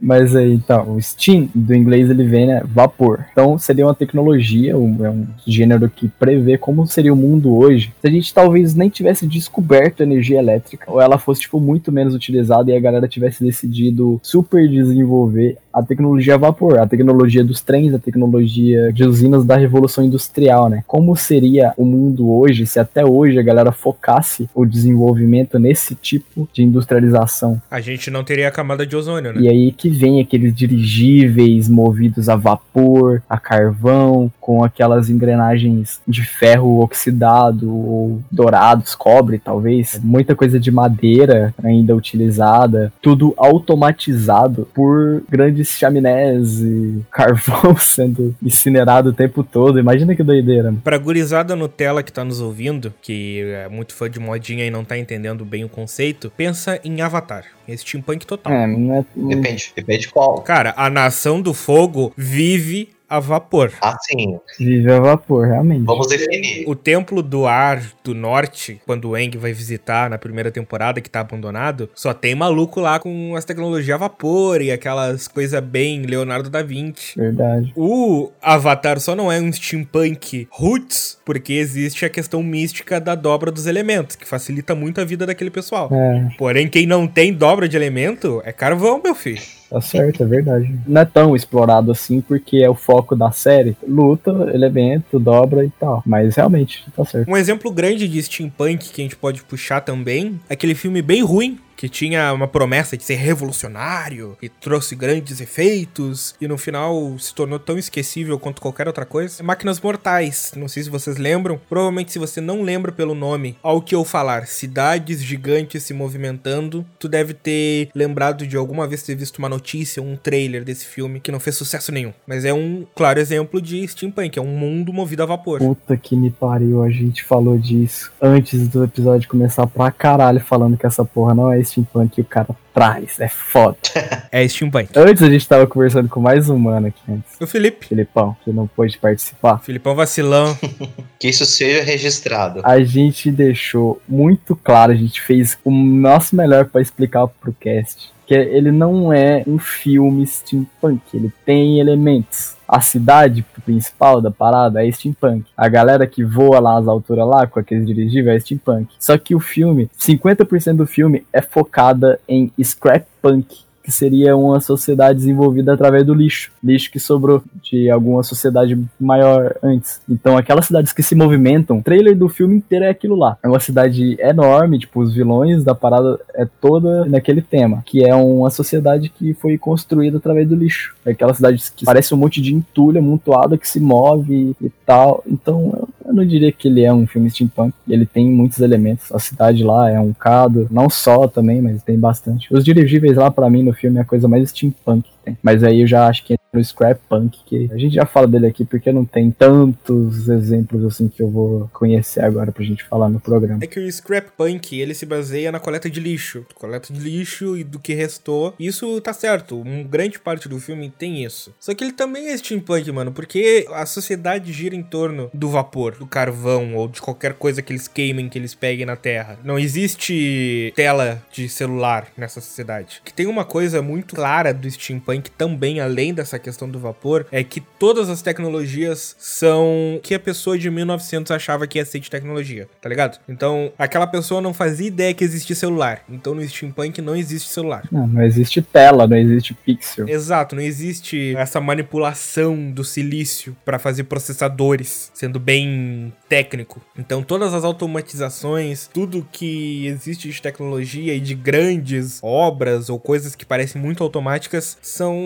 Mas aí, então, o steam, do inglês, ele vem, né, vapor. Então, seria uma tecnologia, um, é um gênero que prevê como seria o mundo hoje se a gente talvez nem tivesse descoberto energia elétrica, ou ela fosse, tipo, muito menos utilizada e a galera tivesse decidido super desenvolver a tecnologia a vapor, a tecnologia dos trens, a tecnologia de usinas da Revolução Industrial, né? Como seria o mundo hoje se até hoje a galera focasse o desenvolvimento nesse tipo de industrialização? A gente não teria a camada de ozônio, né? E aí que vem aqueles dirigíveis movidos a vapor, a carvão, com aquelas engrenagens de ferro oxidado ou dourados, cobre, talvez. Muita coisa de madeira ainda utilizada, tudo automatizado por grandes chaminés e carvão sendo incinerado o tempo todo. Imagina que doideira. Pra gurizada Nutella que tá nos ouvindo, que é muito fã de modinha e não tá entendendo bem o conceito, pensa em Avatar. Steampunk total. É, não é... Depende, depende qual. Cara, a Nação do Fogo vive a vapor. Ah, sim. Vive a vapor, realmente. Vamos definir. O Templo do Ar do Norte, quando o Aang vai visitar na primeira temporada, que tá abandonado, só tem maluco lá com as tecnologias a vapor e aquelas coisas bem Leonardo da Vinci. Verdade. O Avatar só não é um steampunk roots, porque existe a questão mística da dobra dos elementos, que facilita muito a vida daquele pessoal. É. Porém, quem não tem dobra de elemento é carvão, meu filho. Tá certo, é verdade. Não é tão explorado assim, porque é o foco da série. Luta, elemento, dobra e tal. Mas realmente, tá certo. Um exemplo grande de steampunk que a gente pode puxar também é aquele filme bem ruim, que tinha uma promessa de ser revolucionário e trouxe grandes efeitos e no final se tornou tão esquecível quanto qualquer outra coisa. Máquinas Mortais, não sei se vocês lembram, provavelmente se você não lembra pelo nome, ao que eu falar cidades gigantes se movimentando, tu deve ter lembrado de alguma vez ter visto uma notícia, um trailer desse filme que não fez sucesso nenhum, mas é um claro exemplo de steampunk, é um mundo movido a vapor. Puta que me pariu, a gente falou disso antes do episódio começar pra caralho falando que essa porra não é steampunk, o cara traz, é foda. É steampunk. Antes a gente tava conversando com mais um mano aqui antes. O Felipe. Filipão, que não pôde participar. Filipão vacilão. Que isso seja registrado. A gente deixou muito claro, a gente fez o nosso melhor pra explicar pro cast, que ele não é um filme steampunk, ele tem elementos. A cidade principal da parada é steampunk. A galera que voa lá às alturas lá com aqueles dirigíveis é steampunk. Só que o filme, cinquenta por cento do filme é focada em scrap punk, que seria uma sociedade desenvolvida através do lixo. Lixo que sobrou de alguma sociedade maior antes. Então aquelas cidades que se movimentam, o trailer do filme inteiro é aquilo lá. É uma cidade enorme, tipo, os vilões da parada é toda naquele tema, que é uma sociedade que foi construída através do lixo. É aquela cidade que parece um monte de entulho amontoado que se move e tal. Então eu não diria que ele é um filme steampunk. Ele tem muitos elementos. A cidade lá é um cado, não só também, mas tem bastante. Os dirigíveis lá, pra mim, no filme é a coisa mais steampunk que tem. Mas aí eu já acho que entra no scrap punk, que a gente já fala dele aqui, porque não tem tantos exemplos assim que eu vou conhecer agora pra gente falar no programa. É que o scrap punk, ele se baseia na coleta de lixo. Coleta de lixo e do que restou. Isso tá certo. Uma grande parte do filme tem isso. Só que ele também é steampunk, mano, porque a sociedade gira em torno do vapor, do carvão ou de qualquer coisa que eles queimem, que eles peguem na terra. Não existe tela de celular nessa sociedade. Que tem uma coisa coisa muito clara do steampunk também, além dessa questão do vapor, é que todas as tecnologias são que a pessoa de mil e novecentos achava que ia ser de tecnologia, tá ligado? Então, aquela pessoa não fazia ideia que existia celular. Então, no steampunk não existe celular. Não, não existe tela, não existe pixel. Exato, não existe essa manipulação do silício pra fazer processadores, sendo bem técnico. Então, todas as automatizações, tudo que existe de tecnologia e de grandes obras ou coisas que parecem muito automáticas, são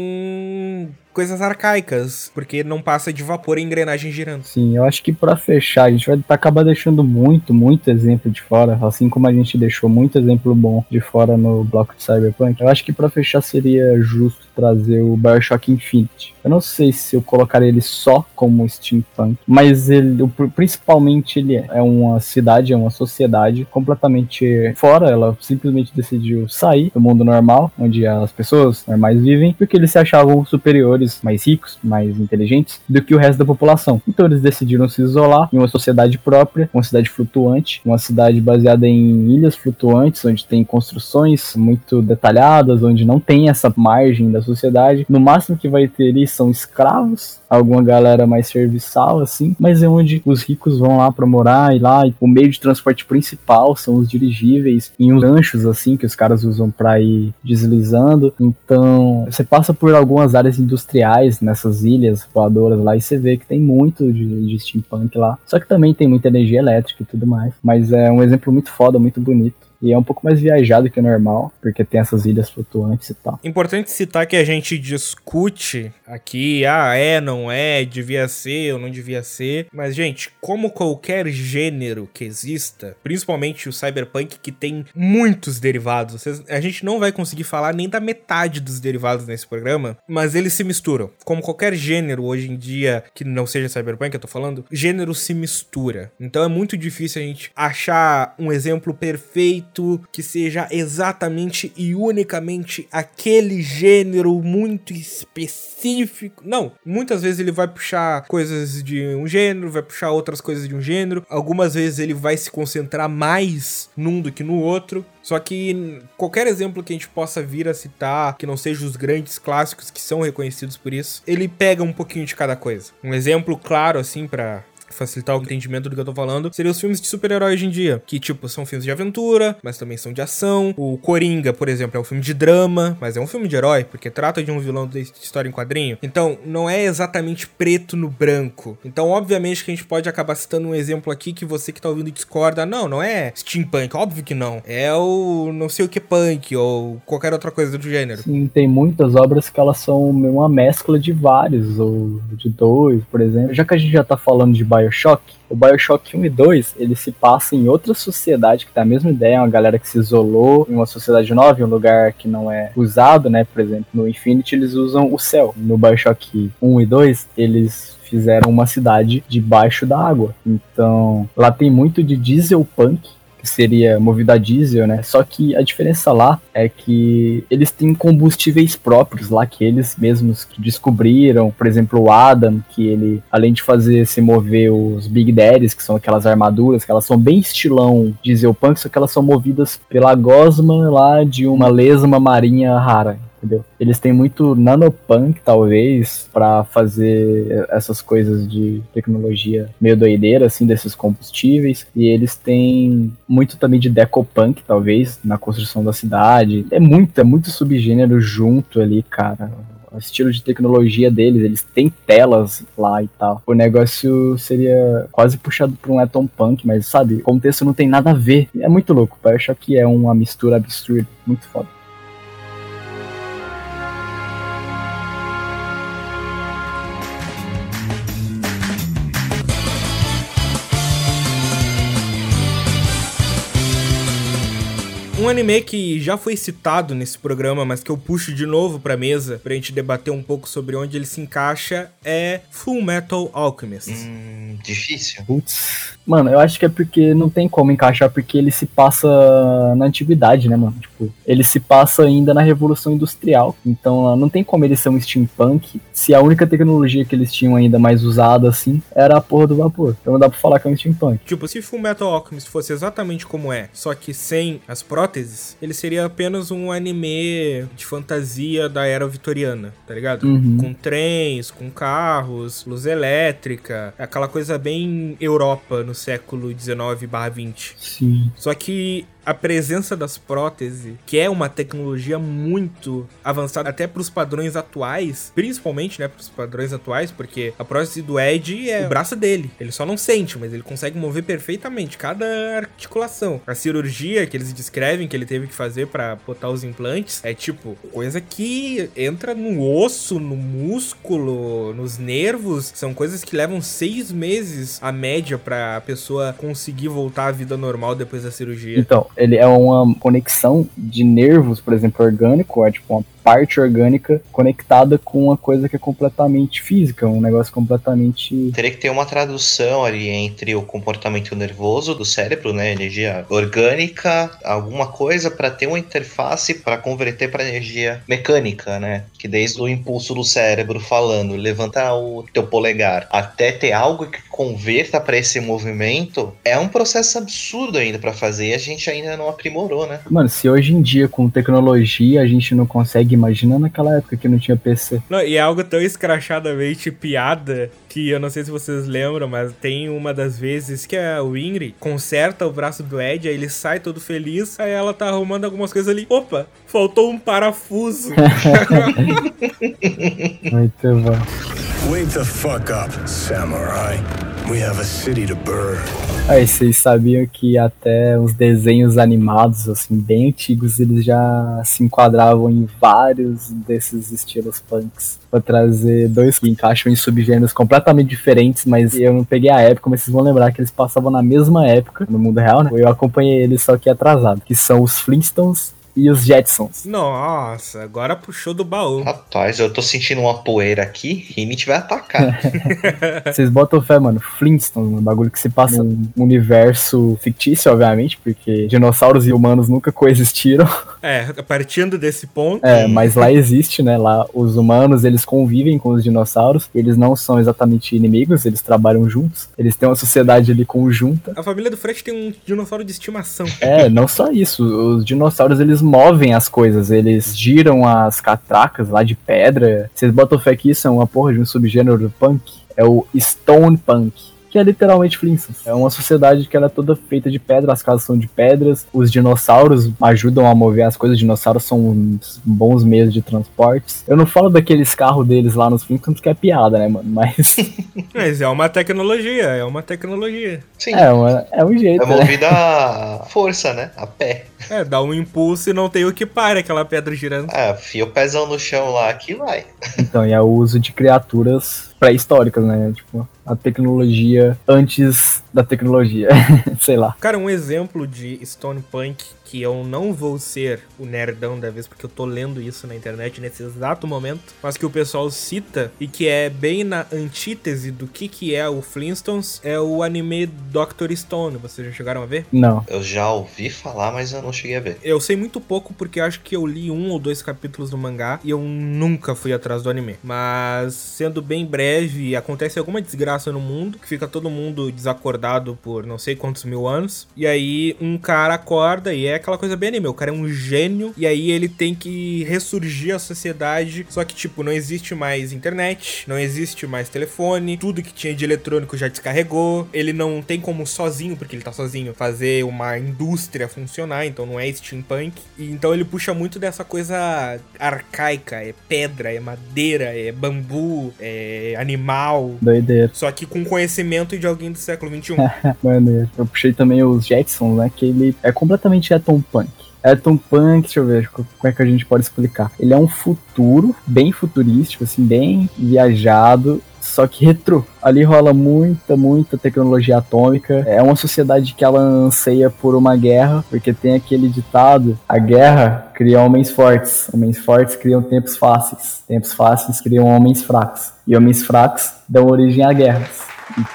coisas arcaicas, porque não passa de vapor e engrenagem girando. Sim, eu acho que pra fechar, a gente vai acabar deixando muito, muito exemplo de fora, assim como a gente deixou muito exemplo bom de fora no bloco de Cyberpunk. Eu acho que pra fechar seria justo trazer o BioShock Infinite. Eu não sei se eu colocaria ele só como steampunk, mas ele, principalmente ele é uma cidade, é uma sociedade completamente fora, ela simplesmente decidiu sair do mundo normal, onde as pessoas normais vivem, porque eles se achavam superiores, mais ricos, mais inteligentes do que o resto da população. Então eles decidiram se isolar em uma sociedade própria, uma cidade flutuante, uma cidade baseada em ilhas flutuantes, onde tem construções muito detalhadas, onde não tem essa margem da sociedade. No máximo que vai ter ali são escravos, alguma galera mais serviçal assim, mas é onde os ricos vão lá pra morar e lá o meio de transporte principal são os dirigíveis e os ganchos assim que os caras usam pra ir deslizando. Então você passa por algumas áreas industriais nessas ilhas voadoras lá e você vê que tem muito de, de steampunk lá, só que também tem muita energia elétrica e tudo mais, mas é um exemplo muito foda, muito bonito. E é um pouco mais viajado que o normal, porque tem essas ilhas flutuantes e tal. Importante citar que a gente discute aqui, ah, é, não é, devia ser ou não devia ser. Mas, gente, como qualquer gênero que exista, principalmente o cyberpunk, que tem muitos derivados, vocês, a gente não vai conseguir falar nem da metade dos derivados nesse programa, mas eles se misturam. Como qualquer gênero hoje em dia, que não seja cyberpunk, eu tô falando, gênero se mistura. Então é muito difícil a gente achar um exemplo perfeito que seja exatamente e unicamente aquele gênero muito específico. Não, muitas vezes ele vai puxar coisas de um gênero, vai puxar outras coisas de um gênero. Algumas vezes ele vai se concentrar mais num do que no outro. Só que qualquer exemplo que a gente possa vir a citar, que não seja os grandes clássicos que são reconhecidos por isso, ele pega um pouquinho de cada coisa. Um exemplo claro, assim, pra facilitar o entendimento do que eu tô falando, seriam os filmes de super-herói hoje em dia, que tipo, são filmes de aventura, mas também são de ação. O Coringa, por exemplo, é um filme de drama, mas é um filme de herói, porque trata de um vilão de história em quadrinho. Então, não é exatamente preto no branco. Então, obviamente que a gente pode acabar citando um exemplo aqui que você que tá ouvindo discorda, não, não é steampunk, óbvio que não. É o não sei o que punk, ou qualquer outra coisa do gênero. Sim, tem muitas obras que elas são uma mescla de vários, ou de dois, por exemplo. Já que a gente já tá falando de Bioshock, o Bioshock um e dois, ele se passa em outra sociedade que tem a mesma ideia, uma galera que se isolou em uma sociedade nova, em um lugar que não é usado, né? Por exemplo, no Infinity eles usam o céu. No Bioshock um e dois, eles fizeram uma cidade debaixo da água. Então, lá tem muito de dieselpunk, que seria movida a diesel, né? Só que a diferença lá é que eles têm combustíveis próprios lá, que eles mesmos que descobriram. Por exemplo, o Adam, que ele, além de fazer se mover os Big Daddies, que são aquelas armaduras, que elas são bem estilão dieselpunk, só que elas são movidas pela gosma lá de uma lesma marinha rara. Entendeu? Eles têm muito nanopunk, talvez, pra fazer essas coisas de tecnologia meio doideira, assim, desses combustíveis. E eles têm muito também de decopunk, talvez, na construção da cidade. É muito, é muito subgênero junto ali, cara. O estilo de tecnologia deles, eles têm telas lá e tal. O negócio seria quase puxado por um Atom Punk, mas, sabe, o contexto não tem nada a ver. É muito louco, eu acho que é uma mistura absurda, muito foda. Um anime que já foi citado nesse programa, mas que eu puxo de novo pra mesa pra gente debater um pouco sobre onde ele se encaixa, é Full Metal Alchemist. Hum, difícil. Putz. Mano, eu acho que é porque não tem como encaixar, porque ele se passa na antiguidade, né, mano? Tipo, ele se passa ainda na Revolução Industrial, então não tem como ele ser um steampunk, se a única tecnologia que eles tinham ainda mais usada, assim, era a porra do vapor. Então não dá pra falar que é um steampunk. Tipo, se Full Metal Alchemist fosse exatamente como é, só que sem as próteses, ele seria apenas um anime de fantasia da era vitoriana, tá ligado? Uhum. Com trens, com carros, luz elétrica, aquela coisa bem Europa no século dezenove barra vinte. Sim. Só que a presença das próteses, que é uma tecnologia muito avançada até pros padrões atuais, principalmente, né, pros padrões atuais, porque a prótese do Ed é o braço dele. Ele só não sente, mas ele consegue mover perfeitamente cada articulação. A cirurgia que eles descrevem que ele teve que fazer pra botar os implantes é tipo, coisa que entra no osso, no músculo, nos nervos. São coisas que levam seis meses a média pra pessoa conseguir voltar à vida normal depois da cirurgia. Então, ele é uma conexão de nervos, por exemplo, orgânico, é tipo uma parte orgânica conectada com uma coisa que é completamente física, um negócio completamente... Teria que ter uma tradução ali entre o comportamento nervoso do cérebro, né, energia orgânica, alguma coisa pra ter uma interface pra converter pra energia mecânica, né, que desde o impulso do cérebro falando, levantar o teu polegar, até ter algo que converta pra esse movimento, é um processo absurdo ainda pra fazer e a gente ainda não aprimorou, né. Mano, se hoje em dia com tecnologia a gente não consegue, imagina naquela época que não tinha P C. Não, e é algo tão escrachadamente piada que eu não sei se vocês lembram, mas tem uma das vezes que a Winry conserta o braço do Ed, aí ele sai todo feliz, aí ela tá arrumando algumas coisas ali. Opa, faltou um parafuso. Muito bom. Wake the fuck up, samurai. We have a city to burn. Aí, vocês sabiam que até os desenhos animados, assim, bem antigos, eles já se enquadravam em vários desses estilos punks. Vou trazer dois que encaixam em subgêneros completamente diferentes, mas eu não peguei a época, mas vocês vão lembrar que eles passavam na mesma época, no mundo real, né? Eu acompanhei eles, só que atrasado, que são os Flintstones e os Jetsons. Nossa, agora puxou do baú. Rapaz, eu tô sentindo uma poeira aqui e me tiver atacar. Vocês botam fé, mano, Flintstones, um bagulho que se passa num universo fictício, obviamente, porque dinossauros e humanos nunca coexistiram. É, partindo desse ponto... É, mas lá existe, né, lá os humanos, eles convivem com os dinossauros, eles não são exatamente inimigos, eles trabalham juntos, eles têm uma sociedade ali conjunta. A família do Fred tem um dinossauro de estimação. É, não só isso, os dinossauros, eles movem as coisas, eles giram as catracas lá de pedra. Vocês botam fé que isso é uma porra de um subgênero do punk? É o Stone Punk. que é literalmente Flintstones. É uma sociedade que ela é toda feita de pedra, as casas são de pedras, os dinossauros ajudam a mover as coisas, os dinossauros são uns bons meios de transportes. Eu não falo daqueles carros deles lá nos Flintstones que é piada, né, mano, mas... mas é uma tecnologia, é uma tecnologia. Sim. É, uma, é um jeito, é movida a força, né, a pé. É, dá um impulso e não tem o que para aquela pedra girando. Ah, fio o pezão no chão lá, que vai. Então, e é o uso de criaturas pré-históricas, né? Tipo, a tecnologia antes da tecnologia, sei lá. Cara, um exemplo de Stonepunk que eu não vou ser o nerdão da vez, porque eu tô lendo isso na internet nesse exato momento, mas que o pessoal cita e que é bem na antítese do que que é o Flintstones, é o anime doutor Stone. Vocês já chegaram a ver? Não. Eu já ouvi falar, mas eu não cheguei a ver. Eu sei muito pouco, porque acho que eu li um ou dois capítulos do mangá e eu nunca fui atrás do anime. Mas, sendo bem breve, acontece alguma desgraça no mundo, que fica todo mundo desacordado por não sei quantos mil anos, e aí um cara acorda e é aquela coisa bem anime, o cara é um gênio e aí ele tem que ressurgir a sociedade, só que tipo, não existe mais internet, não existe mais telefone, tudo que tinha de eletrônico já descarregou, ele não tem como sozinho, porque ele tá sozinho, fazer uma indústria funcionar, então não é steampunk, e então ele puxa muito dessa coisa arcaica, é pedra, é madeira, é bambu, é animal, doideira, só que com conhecimento de alguém do século vinte e um. Mano, eu puxei também os Jetsons, né, que ele é completamente Tom Punk. É Tom Punk, deixa eu ver como é que a gente pode explicar. Ele é um futuro, bem futurístico, assim, bem viajado, só que retrô. Ali rola muita, muita tecnologia atômica. É uma sociedade que ela anseia por uma guerra, porque tem aquele ditado, a guerra cria homens fortes, homens fortes criam tempos fáceis, tempos fáceis criam homens fracos, e homens fracos dão origem a guerras.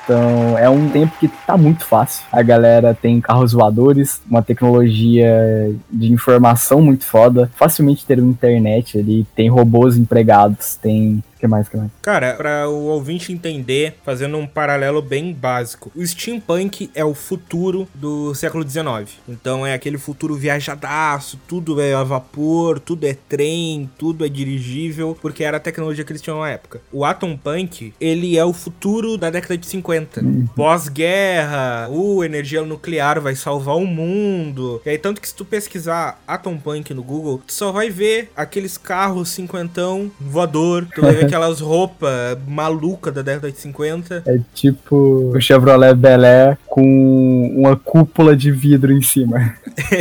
Então, é um tempo que tá muito fácil. A galera tem carros voadores, uma tecnologia de informação muito foda. Facilmente ter uma internet ali, tem robôs empregados, tem... Que mais, que mais? Cara, pra o ouvinte entender, fazendo um paralelo bem básico, o steampunk é o futuro do século dezenove. Então é aquele futuro viajadaço, tudo é a vapor, tudo é trem, tudo é dirigível, porque era a tecnologia que eles tinham na época. O atompunk, ele é o futuro da década de cinquenta. Uhum. Pós-guerra, uh, energia nuclear vai salvar o mundo. E aí, tanto que se tu pesquisar atompunk no Google, tu só vai ver aqueles carros cinquentão voador, tu vai ver aquelas roupas malucas da década de cinquenta. É tipo o Chevrolet Bel Air com uma cúpula de vidro em cima.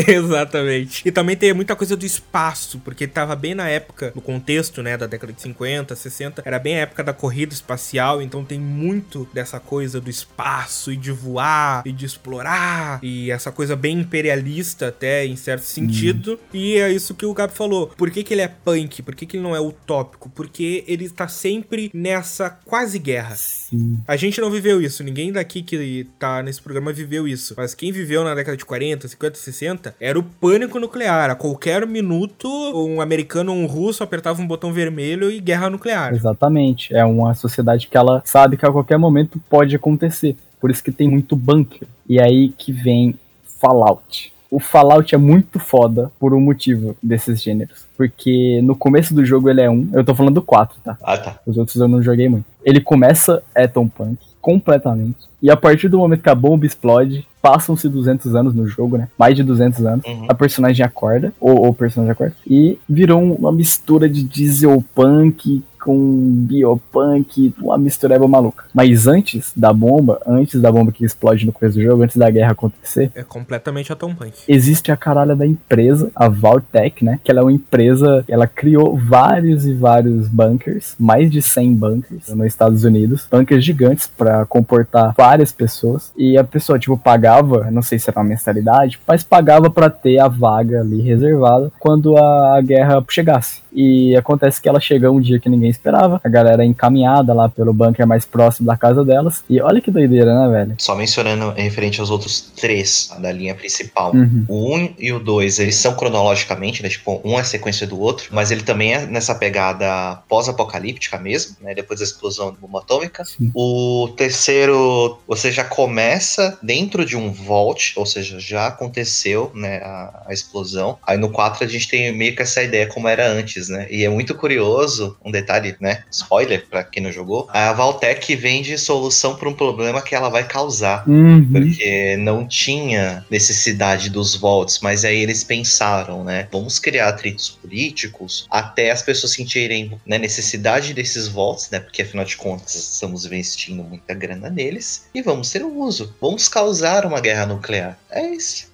Exatamente. E também tem muita coisa do espaço, porque tava bem na época, no contexto, né, da década de cinquenta, sessenta, era bem a época da corrida espacial, então tem muito dessa coisa do espaço e de voar e de explorar, e essa coisa bem imperialista até, em certo sentido. Hum. E é isso que o Gabi falou. Por que que ele é punk? Por que que ele não é utópico? Porque ele tá sempre nessa quase guerra. Sim. A gente não viveu isso, ninguém daqui que tá nesse programa viveu isso, mas quem viveu na década de quarenta, cinquenta, sessenta, era o pânico nuclear. A qualquer minuto um americano ou um russo apertava um botão vermelho e guerra nuclear. Exatamente, é uma sociedade que ela sabe que a qualquer momento pode acontecer, por isso que tem muito bunker. E aí que vem Fallout. O Fallout é muito foda por um motivo desses gêneros. Porque no começo do jogo ele é um... Eu tô falando do quatro, tá? Ah, tá. Os outros eu não joguei muito. Ele começa atompunk completamente. E a partir do momento que a bomba explode, passam-se duzentos anos no jogo, né? Mais de duzentos anos. Uhum. A personagem acorda, ou o personagem acorda, e virou uma mistura de dieselpunk com biopunk, uma mistureba maluca. Mas antes da bomba, antes da bomba que explode no começo do jogo, antes da guerra acontecer... É completamente atompunk. Existe a caralha da empresa, a Valtech, né? Que ela é uma empresa, ela criou vários e vários bunkers, mais de cem bunkers nos Estados Unidos. Bunkers gigantes pra comportar várias pessoas. E a pessoa, tipo, pagava, não sei se era uma mensalidade, mas pagava pra ter a vaga ali reservada quando a guerra chegasse. E acontece que ela chega um dia que ninguém esperava, a galera é encaminhada lá pelo bunker mais próximo da casa delas, e olha que doideira, né, velho? Só mencionando referente aos outros três da linha principal, uhum. O um e o dois, eles são cronologicamente, né, tipo, um é sequência do outro, mas ele também é nessa pegada pós-apocalíptica mesmo, né, depois da explosão da bomba atômica. Sim. O terceiro, você já começa dentro de um vault, ou seja, já aconteceu, né, a, a explosão. Aí no quatro a gente tem meio que essa ideia como era antes, limites, né? E é muito curioso, um detalhe, né? Spoiler pra quem não jogou. A Valtech vende solução pra um problema que ela vai causar. Uhum. Porque não tinha necessidade dos Vaults, mas aí eles pensaram, né? Vamos criar atritos políticos até as pessoas sentirem, né, necessidade desses Vaults, né? Porque afinal de contas estamos investindo muita grana neles e vamos ter um uso. Vamos causar uma guerra nuclear. É isso.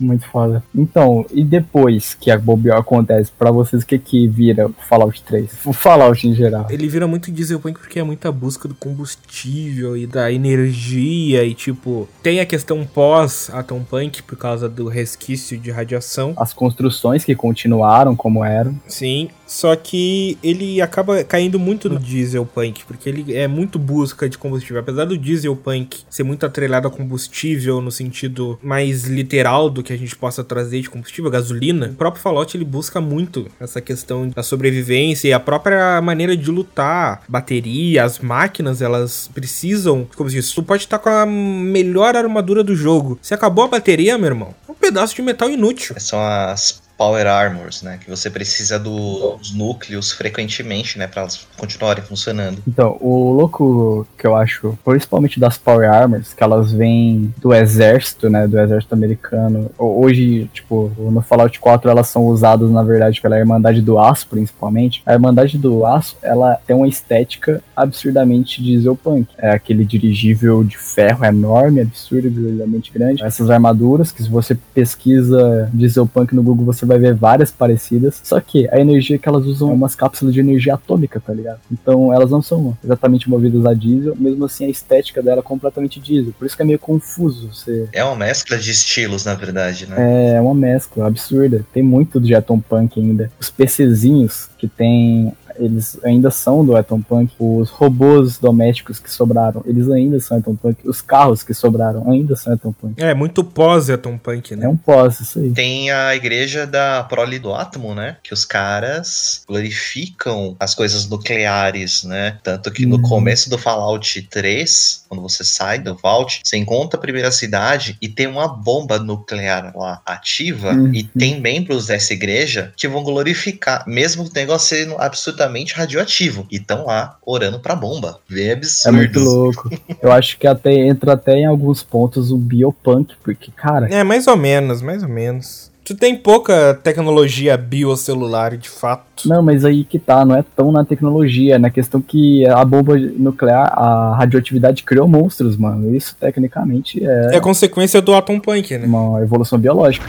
Muito foda. Então, e depois que a bobeira acontece, pra vocês, o que que vira o Fallout três? O Fallout em geral. Ele vira muito dieselpunk porque é muita busca do combustível e da energia e, tipo, tem a questão pós-atompunk por causa do resquício de radiação. As construções que continuaram como eram. Sim, só que ele acaba caindo muito no dieselpunk porque ele é muito busca de combustível. Apesar do dieselpunk ser muito atrelado a combustível no sentido mais literal do que a gente possa trazer de combustível, gasolina, o próprio Fallout ele busca muito essa questão da sobrevivência e a própria maneira de lutar. Bateria, as máquinas, elas precisam, como se diz, tu pode estar com a melhor armadura do jogo, se acabou a bateria, meu irmão, é um pedaço de metal inútil. São as Power Armors, né? Que você precisa do, dos núcleos frequentemente, né? Pra elas continuarem funcionando. Então, o louco que eu acho, principalmente das Power Armors, que elas vêm do exército, né? Do exército americano. Hoje, tipo, no Fallout quatro, elas são usadas, na verdade, pela Irmandade do Aço, principalmente. A Irmandade do Aço, ela tem uma estética absurdamente dieselpunk. É aquele dirigível de ferro enorme, absurdo, absurdamente grande. Essas armaduras, que se você pesquisa dieselpunk no Google, você vai ver várias parecidas, só que a energia que elas usam é umas cápsulas de energia atômica, tá ligado? Então elas não são exatamente movidas a diesel, mesmo assim a estética dela é completamente diesel, por isso que é meio confuso. Você... É uma mescla de estilos, na verdade, né? É, uma mescla absurda, tem muito do Jetpunk ainda. Os PCzinhos que tem... eles ainda são do Atompunk. Os robôs domésticos que sobraram, eles ainda são Atompunk. Os carros que sobraram ainda são Atompunk. É, muito pós-Atompunk, né? É um pós, isso aí. Tem a igreja da prole do átomo, né? Que os caras glorificam as coisas nucleares, né? Tanto que no uhum. começo do Fallout três, quando você sai do Vault, você encontra a primeira cidade e tem uma bomba nuclear lá ativa uhum. e tem membros dessa igreja que vão glorificar, mesmo o negócio sendo absolutamente radioativo, e estão lá orando pra bomba. É absurdo. É muito louco. Eu acho que até entra até em alguns pontos o biopunk, porque, cara... É, mais ou menos, mais ou menos. Tu tem pouca tecnologia biocelular, de fato. Não, mas aí que tá, não é tão na tecnologia, é na questão que a bomba nuclear, a radioatividade criou monstros, mano. Isso, tecnicamente, é... É consequência do atompunk, né? Uma evolução biológica.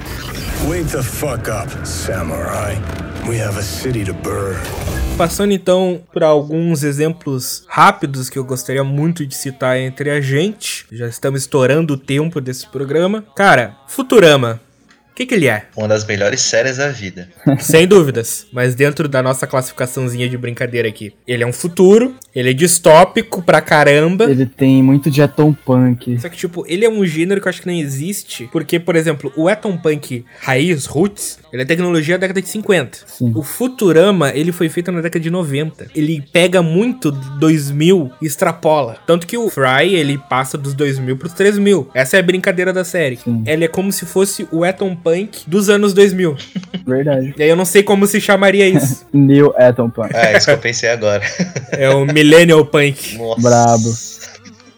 Wake the fuck up, samurai. We have a city to burn. Passando então por alguns exemplos rápidos que eu gostaria muito de citar entre a gente. Já estamos estourando o tempo desse programa. Cara, Futurama. O que que ele é? Uma das melhores séries da vida. Sem dúvidas. Mas dentro da nossa classificaçãozinha de brincadeira aqui. Ele é um futuro. Ele é distópico pra caramba. Ele tem muito de atompunk. Só que, tipo, ele é um gênero que eu acho que nem existe. Porque, por exemplo, o atompunk raiz, roots, ele é tecnologia da década de cinquenta. Sim. O Futurama, ele foi feito na década de noventa. Ele pega muito dois mil e extrapola. Tanto que o Fry, ele passa dos dois mil pros três mil. Essa é a brincadeira da série. Sim. Ele é como se fosse o atompunk punk dos anos dois mil. Verdade. E aí eu não sei como se chamaria isso. New Atom Punk. É, isso que eu pensei agora. É o Millennial Punk. Nossa. Brabo.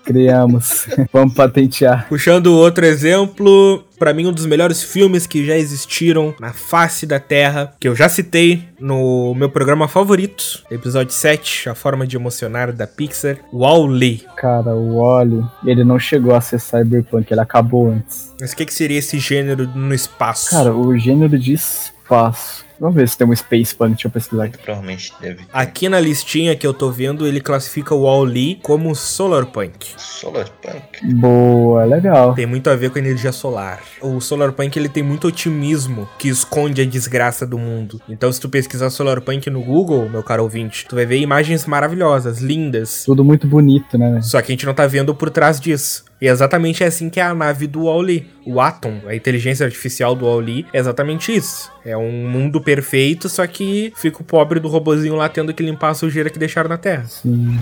Criamos. Vamos patentear. Puxando outro exemplo, pra mim um dos melhores filmes que já existiram na face da Terra, que eu já citei no meu programa favorito, episódio sete, A Forma de Emocionar, da Pixar, Wall-E. Cara, o Wall-E, ele não chegou a ser cyberpunk, ele acabou antes. Mas o que que seria esse gênero no espaço? Cara, o gênero de espaço... Vamos ver se tem um Space Punk, deixa eu pesquisar aqui. Provavelmente deve. Aqui na listinha que eu tô vendo, ele classifica o Wall-E como Solar Punk. Solar Punk? Boa, legal. Tem muito a ver com a energia solar. O Solar Punk, ele tem muito otimismo que esconde a desgraça do mundo. Então, se tu pesquisar Solar Punk no Google, meu caro ouvinte, tu vai ver imagens maravilhosas, lindas. Tudo muito bonito, né? Só que a gente não tá vendo por trás disso. E é exatamente assim que é a nave do Wall-E. O Atom, a inteligência artificial do Wall-E, é exatamente isso. É um mundo perfeito, só que fica o pobre do robozinho lá tendo que limpar a sujeira que deixaram na Terra. Sim.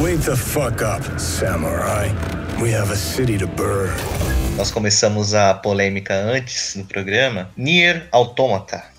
Wake the fuck up, samurai. We have a city to burn. Nós começamos a polêmica antes do programa. Nier Automata.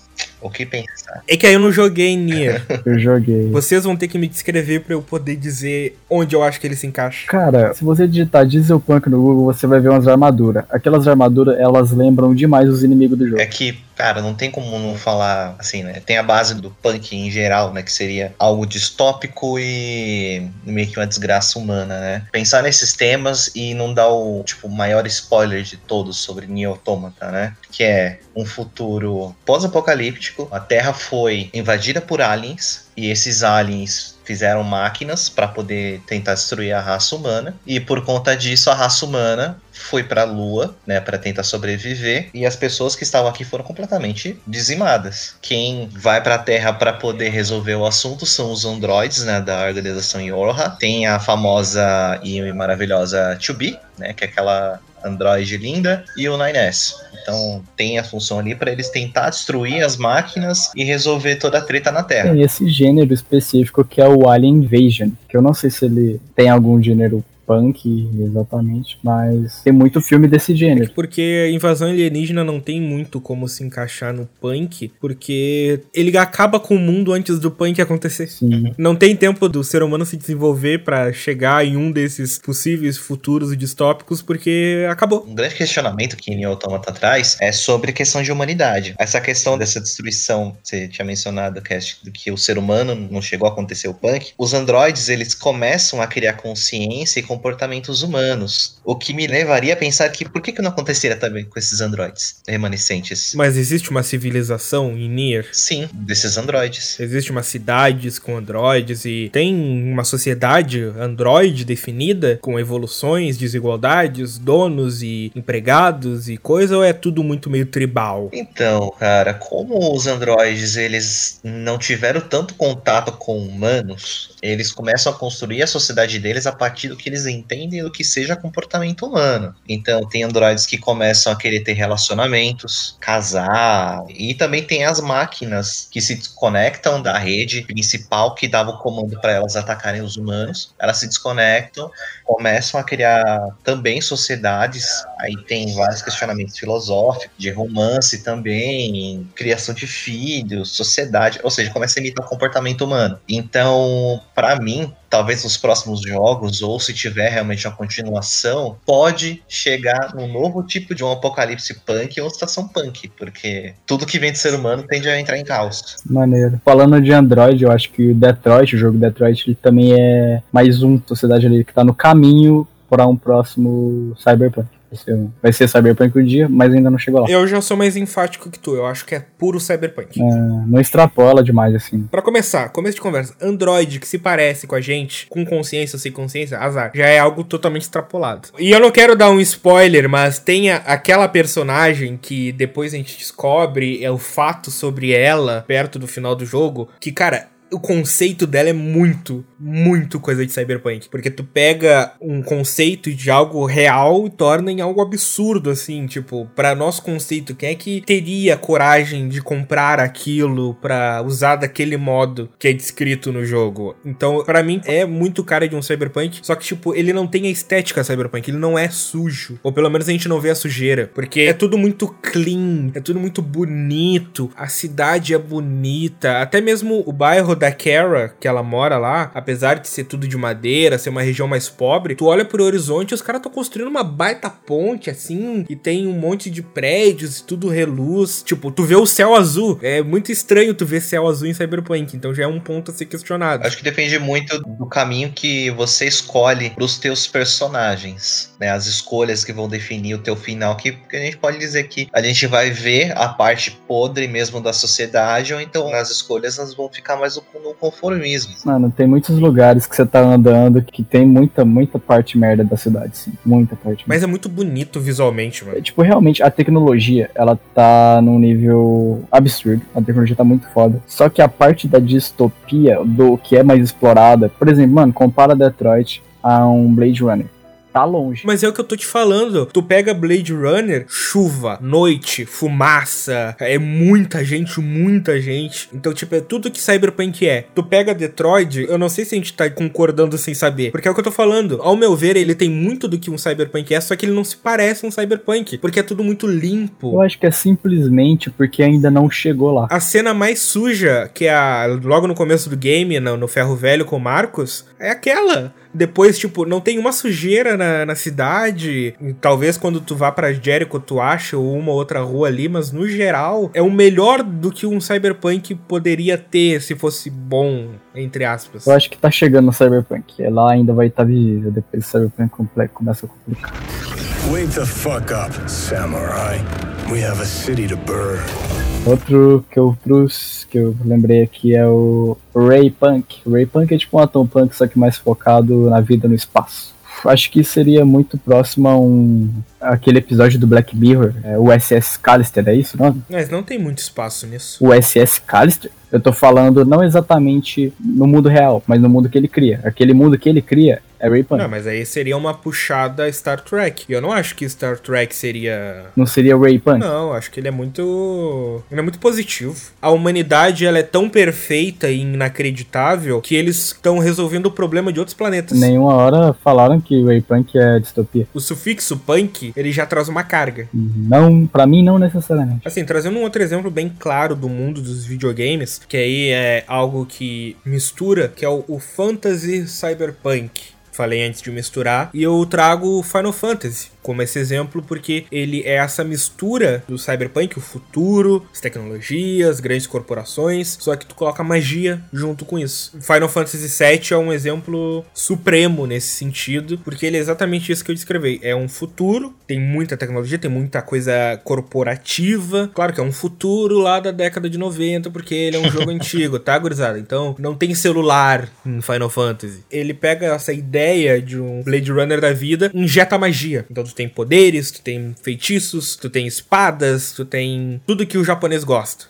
O que pensar? É que aí eu não joguei Nier. Eu joguei. Vocês vão ter que me descrever pra eu poder dizer onde eu acho que ele se encaixa. Cara, se você digitar Dieselpunk no Google, você vai ver umas armaduras. Aquelas armaduras, elas lembram demais os inimigos do jogo. É que, cara, não tem como não falar assim, né? Tem a base do punk em geral, né? Que seria algo distópico e meio que uma desgraça humana, né? Pensar nesses temas e não dar o, tipo, maior spoiler de todos sobre Nier Automata, né? Que é um futuro pós-apocalíptico. A Terra foi invadida por aliens e esses aliens fizeram máquinas para poder tentar destruir a raça humana. E por conta disso, a raça humana foi para a Lua, né, para tentar sobreviver. E as pessoas que estavam aqui foram completamente dizimadas. Quem vai para a Terra para poder resolver o assunto são os androides, né, da organização Yorha. Tem a famosa e maravilhosa dois B, né, que é aquela Android linda, e o nine S. Então tem a função ali pra eles tentar destruir as máquinas e resolver toda a treta na Terra. Tem esse gênero específico que é o Alien Invasion, que eu não sei se ele tem algum gênero punk exatamente, mas tem muito filme desse gênero. É porque invasão alienígena não tem muito como se encaixar no punk, porque ele acaba com o mundo antes do punk acontecer. Sim. Não tem tempo do ser humano se desenvolver pra chegar em um desses possíveis futuros distópicos, porque acabou. Um grande questionamento que Nier Automata traz é sobre a questão de humanidade. Essa questão dessa destruição, você tinha mencionado que, é, que o ser humano não chegou a acontecer o punk. Os androides, eles começam a criar consciência e comportamentos humanos, o que me levaria a pensar que por que, que não aconteceria também com esses androides remanescentes? Mas existe uma civilização em Nier? Sim, desses androides. Existe uma cidade com androides e tem uma sociedade androide definida com evoluções, desigualdades, donos e empregados e coisa, ou é tudo muito meio tribal? Então, cara, como os androides eles não tiveram tanto contato com humanos, eles começam a construir a sociedade deles a partir do que eles entendem do que seja comportamento humano. Então, tem androides que começam a querer ter relacionamentos, casar, e também tem as máquinas que se desconectam da rede principal que dava o comando para elas atacarem os humanos. Elas se desconectam, começam a criar também sociedades, aí tem vários questionamentos filosóficos, de romance também, criação de filhos, sociedade, ou seja, começa a imitar o comportamento humano. Então, para mim, talvez nos próximos jogos, ou se tiver realmente uma continuação, pode chegar num novo tipo de um apocalipse punk ou estação punk, porque tudo que vem de ser humano tende a entrar em caos. Maneiro. Falando de Android, eu acho que Detroit, o jogo Detroit, ele também é mais um sociedade ali que tá no caminho para um próximo Cyberpunk. Vai ser Cyberpunk um dia, mas ainda não chegou lá. Eu já sou mais enfático que tu, eu acho que é puro Cyberpunk. É, não extrapola demais, assim. Pra começar, começo de conversa, Android que se parece com a gente, com consciência ou sem consciência, azar, já é algo totalmente extrapolado. E eu não quero dar um spoiler, mas tem a, aquela personagem que depois a gente descobre, é o fato sobre ela, perto do final do jogo, que, cara, o conceito dela é muito, muito coisa de Cyberpunk. Porque tu pega um conceito de algo real e torna em algo absurdo, assim. Tipo, pra nosso conceito, quem é que teria coragem de comprar aquilo pra usar daquele modo que é descrito no jogo? Então, pra mim, é muito cara de um Cyberpunk. Só que, tipo, ele não tem a estética Cyberpunk. Ele não é sujo. Ou pelo menos a gente não vê a sujeira. Porque é tudo muito clean. É tudo muito bonito. A cidade é bonita. Até mesmo o bairro da da Akira, que ela mora lá, apesar de ser tudo de madeira, ser uma região mais pobre, tu olha pro horizonte e os caras estão construindo uma baita ponte, assim, e tem um monte de prédios e tudo reluz. Tipo, tu vê o céu azul. É muito estranho tu ver céu azul em Cyberpunk, então já é um ponto a ser questionado. Acho que depende muito do caminho que você escolhe pros teus personagens, né? As escolhas que vão definir o teu final, que a gente pode dizer que a gente vai ver a parte podre mesmo da sociedade, ou então as escolhas elas vão ficar mais no conformismo. Mano, tem muitos lugares que você tá andando que tem muita, muita parte merda da cidade, sim. Muita parte merda. Mas é muito bonito visualmente, mano. É, tipo, realmente, a tecnologia, ela tá num nível absurdo. A tecnologia tá muito foda. Só que a parte da distopia, do que é mais explorada, por exemplo, mano, compara Detroit a um Blade Runner. tá longe. Mas é o que eu tô te falando. Tu pega Blade Runner, chuva, noite, fumaça, é muita gente, muita gente. Então, tipo, é tudo que Cyberpunk é. Tu pega Detroit, eu não sei se a gente tá concordando sem saber, porque é o que eu tô falando. Ao meu ver, ele tem muito do que um Cyberpunk é, só que ele não se parece um Cyberpunk, porque é tudo muito limpo. Eu acho que é simplesmente porque ainda não chegou lá. A cena mais suja, que é a, logo no começo do game, no, no Ferro Velho com o Marcos, é aquela... Depois, tipo, não tem uma sujeira na, na cidade. Talvez quando tu vá pra Jericho, tu acha ou uma outra rua ali, mas no geral é o melhor do que um Cyberpunk poderia ter se fosse bom, entre aspas. Eu acho que tá chegando no Cyberpunk. Ela ainda vai estar tá viva depois do Cyberpunk completo começa a complicar. Wake the fuck up, samurai. We have a city to burn. Outro que eu trouxe, que eu lembrei aqui, é o Ray Punk. Ray Punk é tipo um Atom Punk, só que mais focado na vida no espaço. Acho que seria muito próximo a um... aquele episódio do Black Mirror, é, o S S Callister, é isso o nome? Mas não tem muito espaço nisso. O S S Callister? Eu tô falando não exatamente no mundo real, mas no mundo que ele cria. Aquele mundo que ele cria é Raypunk. Não, mas aí seria uma puxada Star Trek. E eu não acho que Star Trek seria... Não seria Raypunk? Não, acho que ele é muito... Ele é muito positivo. A humanidade, ela é tão perfeita e inacreditável que eles estão resolvendo o problema de outros planetas. Nenhuma hora falaram que Raypunk é distopia. O sufixo punk... ele já traz uma carga. Não, pra mim não necessariamente. Assim, trazendo um outro exemplo bem claro do mundo dos videogames, que aí é algo que mistura, que é o, o fantasy cyberpunk. Falei antes de misturar. E eu trago Final Fantasy como esse exemplo, porque ele é essa mistura do cyberpunk, o futuro, as tecnologias, grandes corporações, só que tu coloca magia junto com isso. Final Fantasy sete é um exemplo supremo nesse sentido, porque ele é exatamente isso que eu descrevi. É um futuro, tem muita tecnologia, tem muita coisa corporativa. Claro que é um futuro lá da década de noventa, porque ele é um jogo antigo, tá, gurizada? Então, não tem celular em Final Fantasy. Ele pega essa ideia de um Blade Runner da vida, injeta magia. Então, tu tem poderes, tu tem feitiços, tu tem espadas, tu tem tudo que o japonês gosta.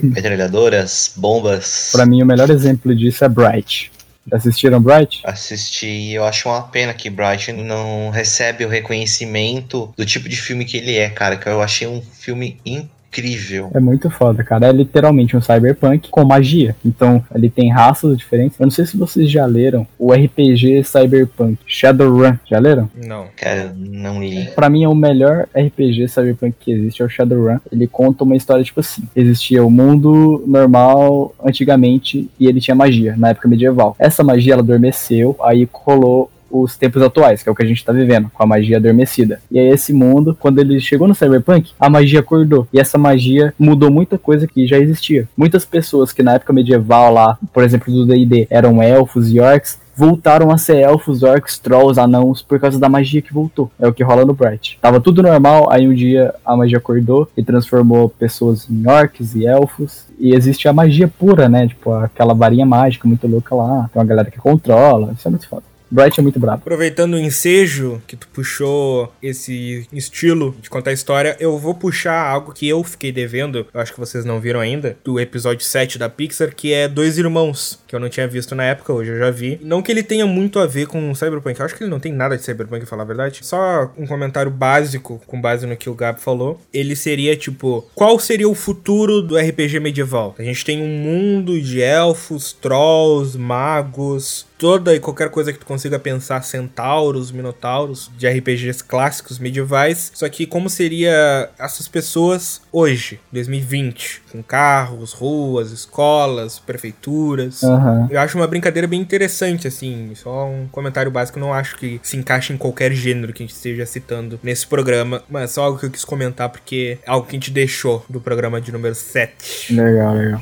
Metralhadoras, bombas. Pra mim, o melhor exemplo disso é Bright. Assistiram Bright? Assisti, eu acho uma pena que Bright não recebe o reconhecimento do tipo de filme que ele é, cara, que eu achei um filme incrível. Incrível. É muito foda, cara. É literalmente um cyberpunk com magia. Então, ele tem raças diferentes. Eu não sei se vocês já leram o R P G cyberpunk Shadowrun. Já leram? Não. Cara, não li. Pra mim, é o melhor R P G cyberpunk que existe, é o Shadowrun. Ele conta uma história tipo assim. Existia o mundo normal antigamente e ele tinha magia, na época medieval. Essa magia, ela adormeceu, aí rolou os tempos atuais, que é o que a gente tá vivendo, com a magia adormecida. E aí esse mundo, quando ele chegou no Cyberpunk, a magia acordou. E essa magia mudou muita coisa que já existia. Muitas pessoas que na época medieval lá, por exemplo, do D e D, eram elfos e orcs, voltaram a ser elfos, orcs, trolls, anãos, por causa da magia que voltou. É o que rola no Bright. Tava tudo normal, aí um dia a magia acordou e transformou pessoas em orcs e elfos. E existe a magia pura, né? Tipo, aquela varinha mágica muito louca lá. Tem uma galera que controla, isso é muito foda. Bright é muito brabo. Aproveitando o ensejo que tu puxou esse estilo de contar história, eu vou puxar algo que eu fiquei devendo, eu acho que vocês não viram ainda, do episódio sete da Pixar, que é Dois Irmãos, que eu não tinha visto na época, hoje eu já vi. Não que ele tenha muito a ver com o Cyberpunk, eu acho que ele não tem nada de Cyberpunk, pra falar a verdade. Só um comentário básico, com base no que o Gab falou. Ele seria, tipo, qual seria o futuro do R P G medieval? A gente tem um mundo de elfos, trolls, magos... toda e qualquer coisa que tu consiga pensar, centauros, minotauros, de R P Gs clássicos, medievais. Só que como seria essas pessoas hoje, dois mil e vinte, com carros, ruas, escolas, prefeituras. Uhum. Eu acho uma brincadeira bem interessante, assim, só um comentário básico, não acho que se encaixe em qualquer gênero que a gente esteja citando nesse programa, mas só algo que eu quis comentar porque é algo que a gente deixou do programa de número sete. Legal, legal.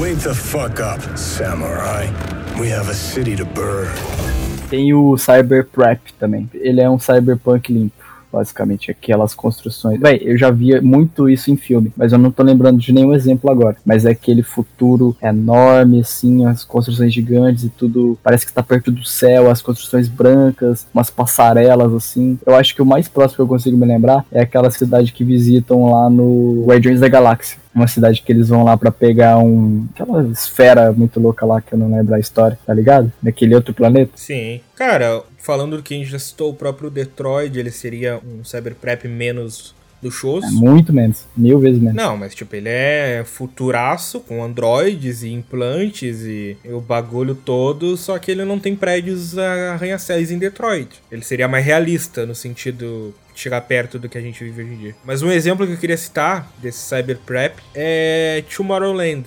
Wake the fuck up, samurai. We have a city to burn. Tem o Cyber Prep também. Ele é um cyberpunk limpo, basicamente, aquelas construções. Véi, eu já via muito isso em filme, mas eu não tô lembrando de nenhum exemplo agora. Mas é aquele futuro enorme, assim, as construções gigantes e tudo, parece que tá perto do céu, as construções brancas, umas passarelas, assim. Eu acho que o mais próximo que eu consigo me lembrar é aquela cidade que visitam lá no Guardiões da Galáxia. Uma cidade que eles vão lá pra pegar um... aquela esfera muito louca lá que eu não lembro a história, tá ligado? Daquele outro planeta. Sim. Cara, falando do que a gente já citou, o próprio Detroit, ele seria um cyberprep menos luxuoso. É muito menos, mil vezes menos. Não, mas tipo, ele é futuraço, com androides e implantes e o bagulho todo, só que ele não tem prédios arranha-céus em Detroit. Ele seria mais realista, no sentido de chegar perto do que a gente vive hoje em dia. Mas um exemplo que eu queria citar desse cyberprep é Tomorrowland.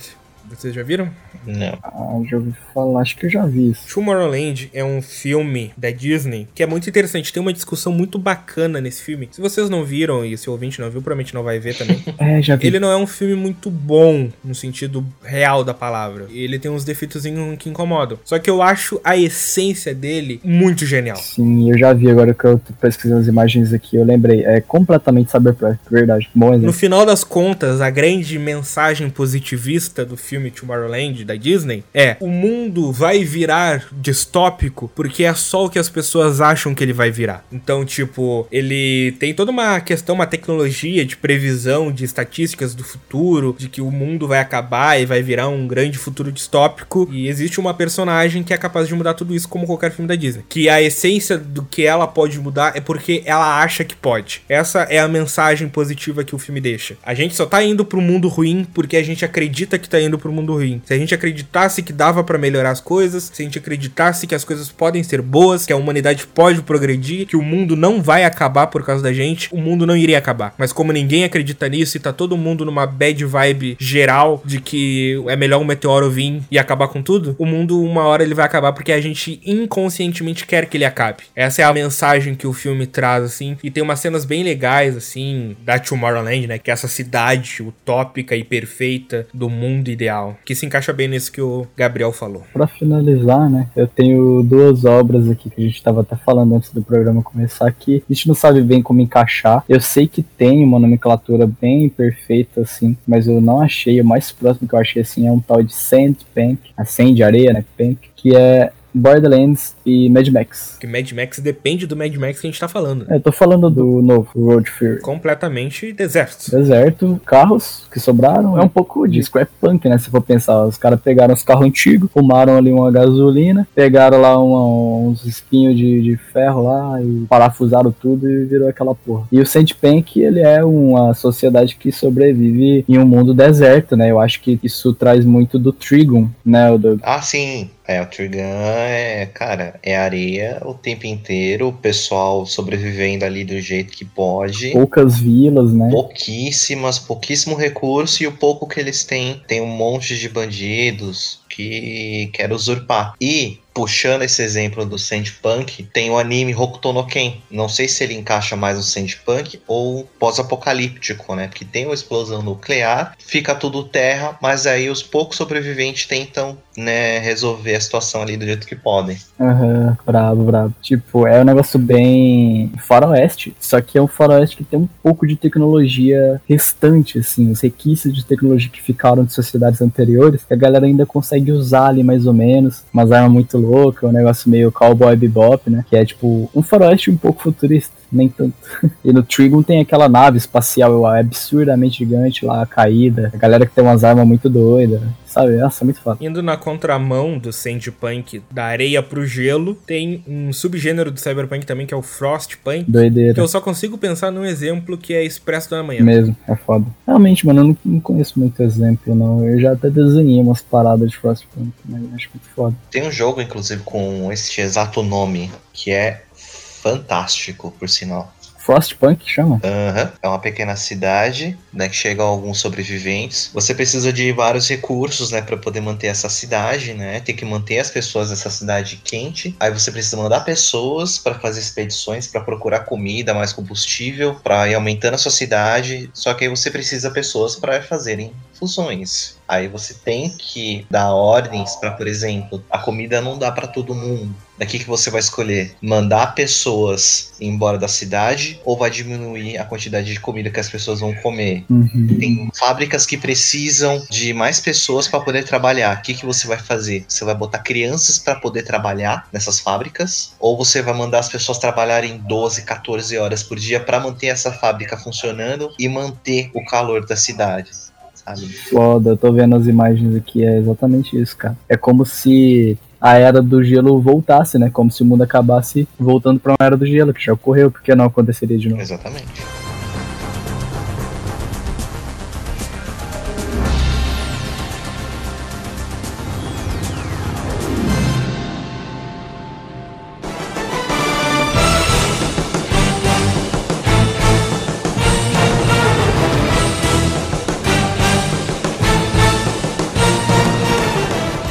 Vocês já viram? Não. Ah, já ouvi falar, acho que eu já vi isso. Tomorrowland é um filme da Disney que é muito interessante, tem uma discussão muito bacana nesse filme. Se vocês não viram, e se o ouvinte não viu, provavelmente não vai ver também. É, já vi. Ele não é um filme muito bom, no sentido real da palavra. Ele tem uns defeitozinhos que incomodam. Só que eu acho a essência dele muito genial. Sim, eu já vi agora que eu tô pesquisando as imagens aqui, eu lembrei. É completamente cyberpunk, verdade. Bom exemplo. No final das contas, a grande mensagem positivista do filme Tomorrowland, da Disney, é: o mundo vai virar distópico porque é só o que as pessoas acham que ele vai virar. Então, tipo, ele tem toda uma questão, uma tecnologia de previsão, de estatísticas do futuro, de que o mundo vai acabar e vai virar um grande futuro distópico, e existe uma personagem que é capaz de mudar tudo isso, como qualquer filme da Disney. Que a essência do que ela pode mudar é porque ela acha que pode. Essa é a mensagem positiva que o filme deixa. A gente só tá indo pro mundo ruim porque a gente acredita que tá indo pro mundo ruim. Se a gente acreditasse que dava pra melhorar as coisas, se a gente acreditasse que as coisas podem ser boas, que a humanidade pode progredir, que o mundo não vai acabar por causa da gente, o mundo não iria acabar. Mas como ninguém acredita nisso e tá todo mundo numa bad vibe geral de que é melhor um meteoro vir e acabar com tudo, o mundo uma hora ele vai acabar porque a gente inconscientemente quer que ele acabe. Essa é a mensagem que o filme traz, assim, e tem umas cenas bem legais, assim, da Tomorrowland, né, que é essa cidade utópica e perfeita do mundo ideal, que se encaixa bem nesse que o Gabriel falou. Pra finalizar, né, eu tenho duas obras aqui que a gente tava até falando antes do programa começar aqui. A gente não sabe bem como encaixar. Eu sei que tem uma nomenclatura bem perfeita, assim, mas eu não achei. O mais próximo que eu achei, assim, é um tal de Sandbank, a Sand, areia, né, Bank, que é Borderlands e Mad Max. Que Mad Max depende do Mad Max que a gente tá falando. É, eu tô falando do novo, Road Fury. Completamente deserto. Deserto, carros que sobraram, é um pouco de scrap punk, né? Se for pensar, os caras pegaram os carros antigos, fumaram ali uma gasolina, pegaram lá uma, uns espinhos de, de ferro lá e parafusaram tudo e virou aquela porra. E o Sandbank, ele é uma sociedade que sobrevive em um mundo deserto, né? Eu acho que isso traz muito do Trigun, né, Doug? Ah, sim. É, o Trigun é, cara, é areia o tempo inteiro, o pessoal sobrevivendo ali do jeito que pode. Poucas vilas, né? Pouquíssimas, pouquíssimo recurso, e o pouco que eles têm, tem um monte de bandidos que quer usurpar. E, puxando esse exemplo do Sandpunk, tem o anime Hokuto no Ken. Não sei se ele encaixa mais no Sandpunk ou pós-apocalíptico, né? Porque tem uma explosão nuclear, fica tudo terra, mas aí os poucos sobreviventes tentam, né, resolver a situação ali do jeito que podem. Aham, uhum, bravo, bravo. Tipo, é um negócio bem faroeste, só que é um faroeste que tem um pouco de tecnologia restante, assim, os requisitos de tecnologia que ficaram de sociedades anteriores, que a galera ainda consegue usar ali mais ou menos, mas arma muito louca, um negócio meio cowboy bebop, né, que é tipo um faroeste um pouco futurista, nem tanto. E no Trigun tem aquela nave espacial absurdamente gigante lá, caída, a galera que tem umas armas muito doidas, sabe? Nossa, muito foda. Indo na contramão do Sandpunk, da areia pro gelo, tem um subgênero do Cyberpunk também, que é o Frostpunk. Doideira. Que eu só consigo pensar num exemplo que é Expresso da Manhã. Mesmo, é foda. Realmente, mano, eu não, não conheço muito exemplo, não. Eu já até desenhei umas paradas de Frostpunk, mas acho muito foda. Tem um jogo, inclusive, com esse exato nome, que é fantástico, por sinal. Frostpunk chama? Aham. Uhum. É uma pequena cidade, né, que chegam alguns sobreviventes. Você precisa de vários recursos, né, pra poder manter essa cidade, né? Tem que manter as pessoas nessa cidade quente. Aí você precisa mandar pessoas pra fazer expedições, pra procurar comida, mais combustível, pra ir aumentando a sua cidade. Só que aí você precisa de pessoas pra fazerem funções. Aí você tem que dar ordens pra, por exemplo, a comida não dá pra todo mundo. Daqui que você vai escolher? Mandar pessoas embora da cidade ou vai diminuir a quantidade de comida que as pessoas vão comer? Uhum. Tem fábricas que precisam de mais pessoas pra poder trabalhar. O que que você vai fazer? Você vai botar crianças pra poder trabalhar nessas fábricas? Ou você vai mandar as pessoas trabalharem doze, catorze horas por dia pra manter essa fábrica funcionando e manter o calor da cidade? Foda, eu tô vendo as imagens aqui, é exatamente isso, cara. É como se a Era do Gelo voltasse, né? Como se o mundo acabasse voltando para uma Era do Gelo, que já ocorreu, porque não aconteceria de novo. Exatamente.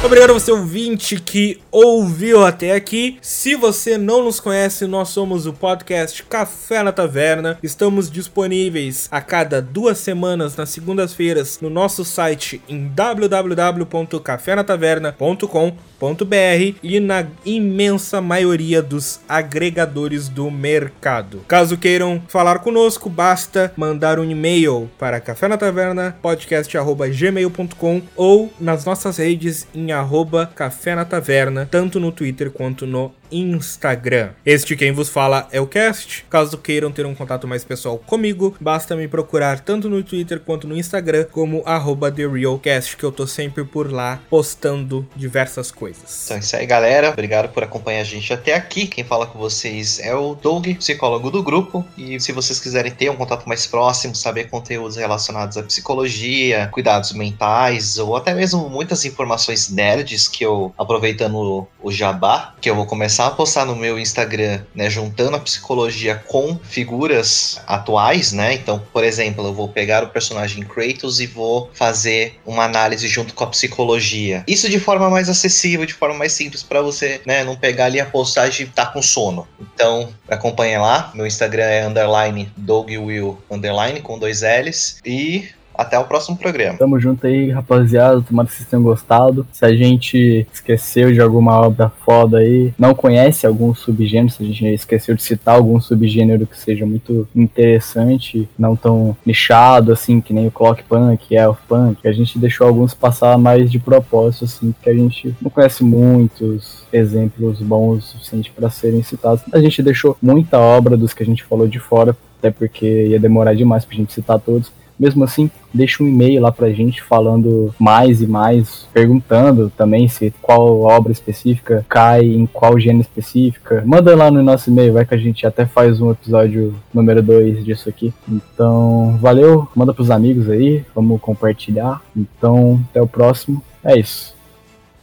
Obrigado a você, ouvinte, que ouviu até aqui. Se você não nos conhece, nós somos o podcast Café na Taverna. Estamos disponíveis a cada duas semanas, nas segundas-feiras, no nosso site em w w w ponto café na taverna ponto com ponto b r e na imensa maioria dos agregadores do mercado. Caso queiram falar conosco, basta mandar um e-mail para café na taverna podcast arroba gmail ponto com ou nas nossas redes em arroba Café na Taverna, tanto no Twitter quanto no Instagram. Este quem vos fala é o Cast. Caso queiram ter um contato mais pessoal comigo, basta me procurar tanto no Twitter quanto no Instagram como arroba TheRealCast, que eu tô sempre por lá postando diversas coisas. Então é isso aí, galera. Obrigado por acompanhar a gente até aqui. Quem fala com vocês é o Doug, psicólogo do grupo, e se vocês quiserem ter um contato mais próximo, saber conteúdos relacionados à psicologia, cuidados mentais, ou até mesmo muitas informações nerds que eu, aproveitando o jabá, que eu vou começar a postar no meu Instagram, né, juntando a psicologia com figuras atuais, né? Então, por exemplo, eu vou pegar o personagem Kratos e vou fazer uma análise junto com a psicologia. Isso de forma mais acessível, de forma mais simples para você, né, não pegar ali a postagem e tá com sono. Então, acompanha lá. Meu Instagram é underline dogwill underline com dois L's e até o próximo programa. Tamo junto aí, rapaziada. Tomara que vocês tenham gostado. Se a gente esqueceu de alguma obra foda aí, não conhece algum subgênero, se a gente esqueceu de citar algum subgênero que seja muito interessante, não tão nichado assim, que nem o Clock Punk, Elf Punk, a gente deixou alguns passar mais de propósito, assim, porque a gente não conhece muitos exemplos bons o suficiente pra serem citados. A gente deixou muita obra dos que a gente falou de fora, até porque ia demorar demais pra gente citar todos. Mesmo assim, deixa um e-mail lá pra gente falando mais e mais, perguntando também se qual obra específica cai em qual gênero específica. Manda lá no nosso e-mail, vai que a gente até faz um episódio número dois disso aqui. Então, valeu, manda pros amigos aí, vamos compartilhar. Então, até o próximo. É isso.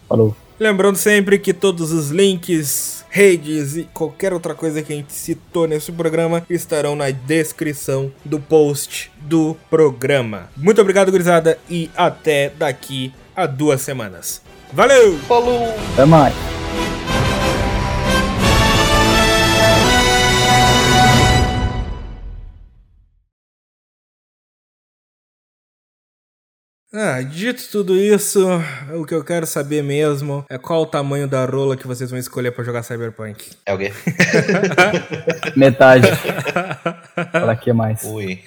Falou. Lembrando sempre que todos os links, redes e qualquer outra coisa que a gente citou nesse programa estarão na descrição do post do programa. Muito obrigado, gurizada, e até daqui a duas semanas. Valeu! Falou! Até mais! Ah, dito tudo isso, o que eu quero saber mesmo é qual o tamanho da rola que vocês vão escolher pra jogar Cyberpunk. É o quê? Metade. Pra que mais? Ui.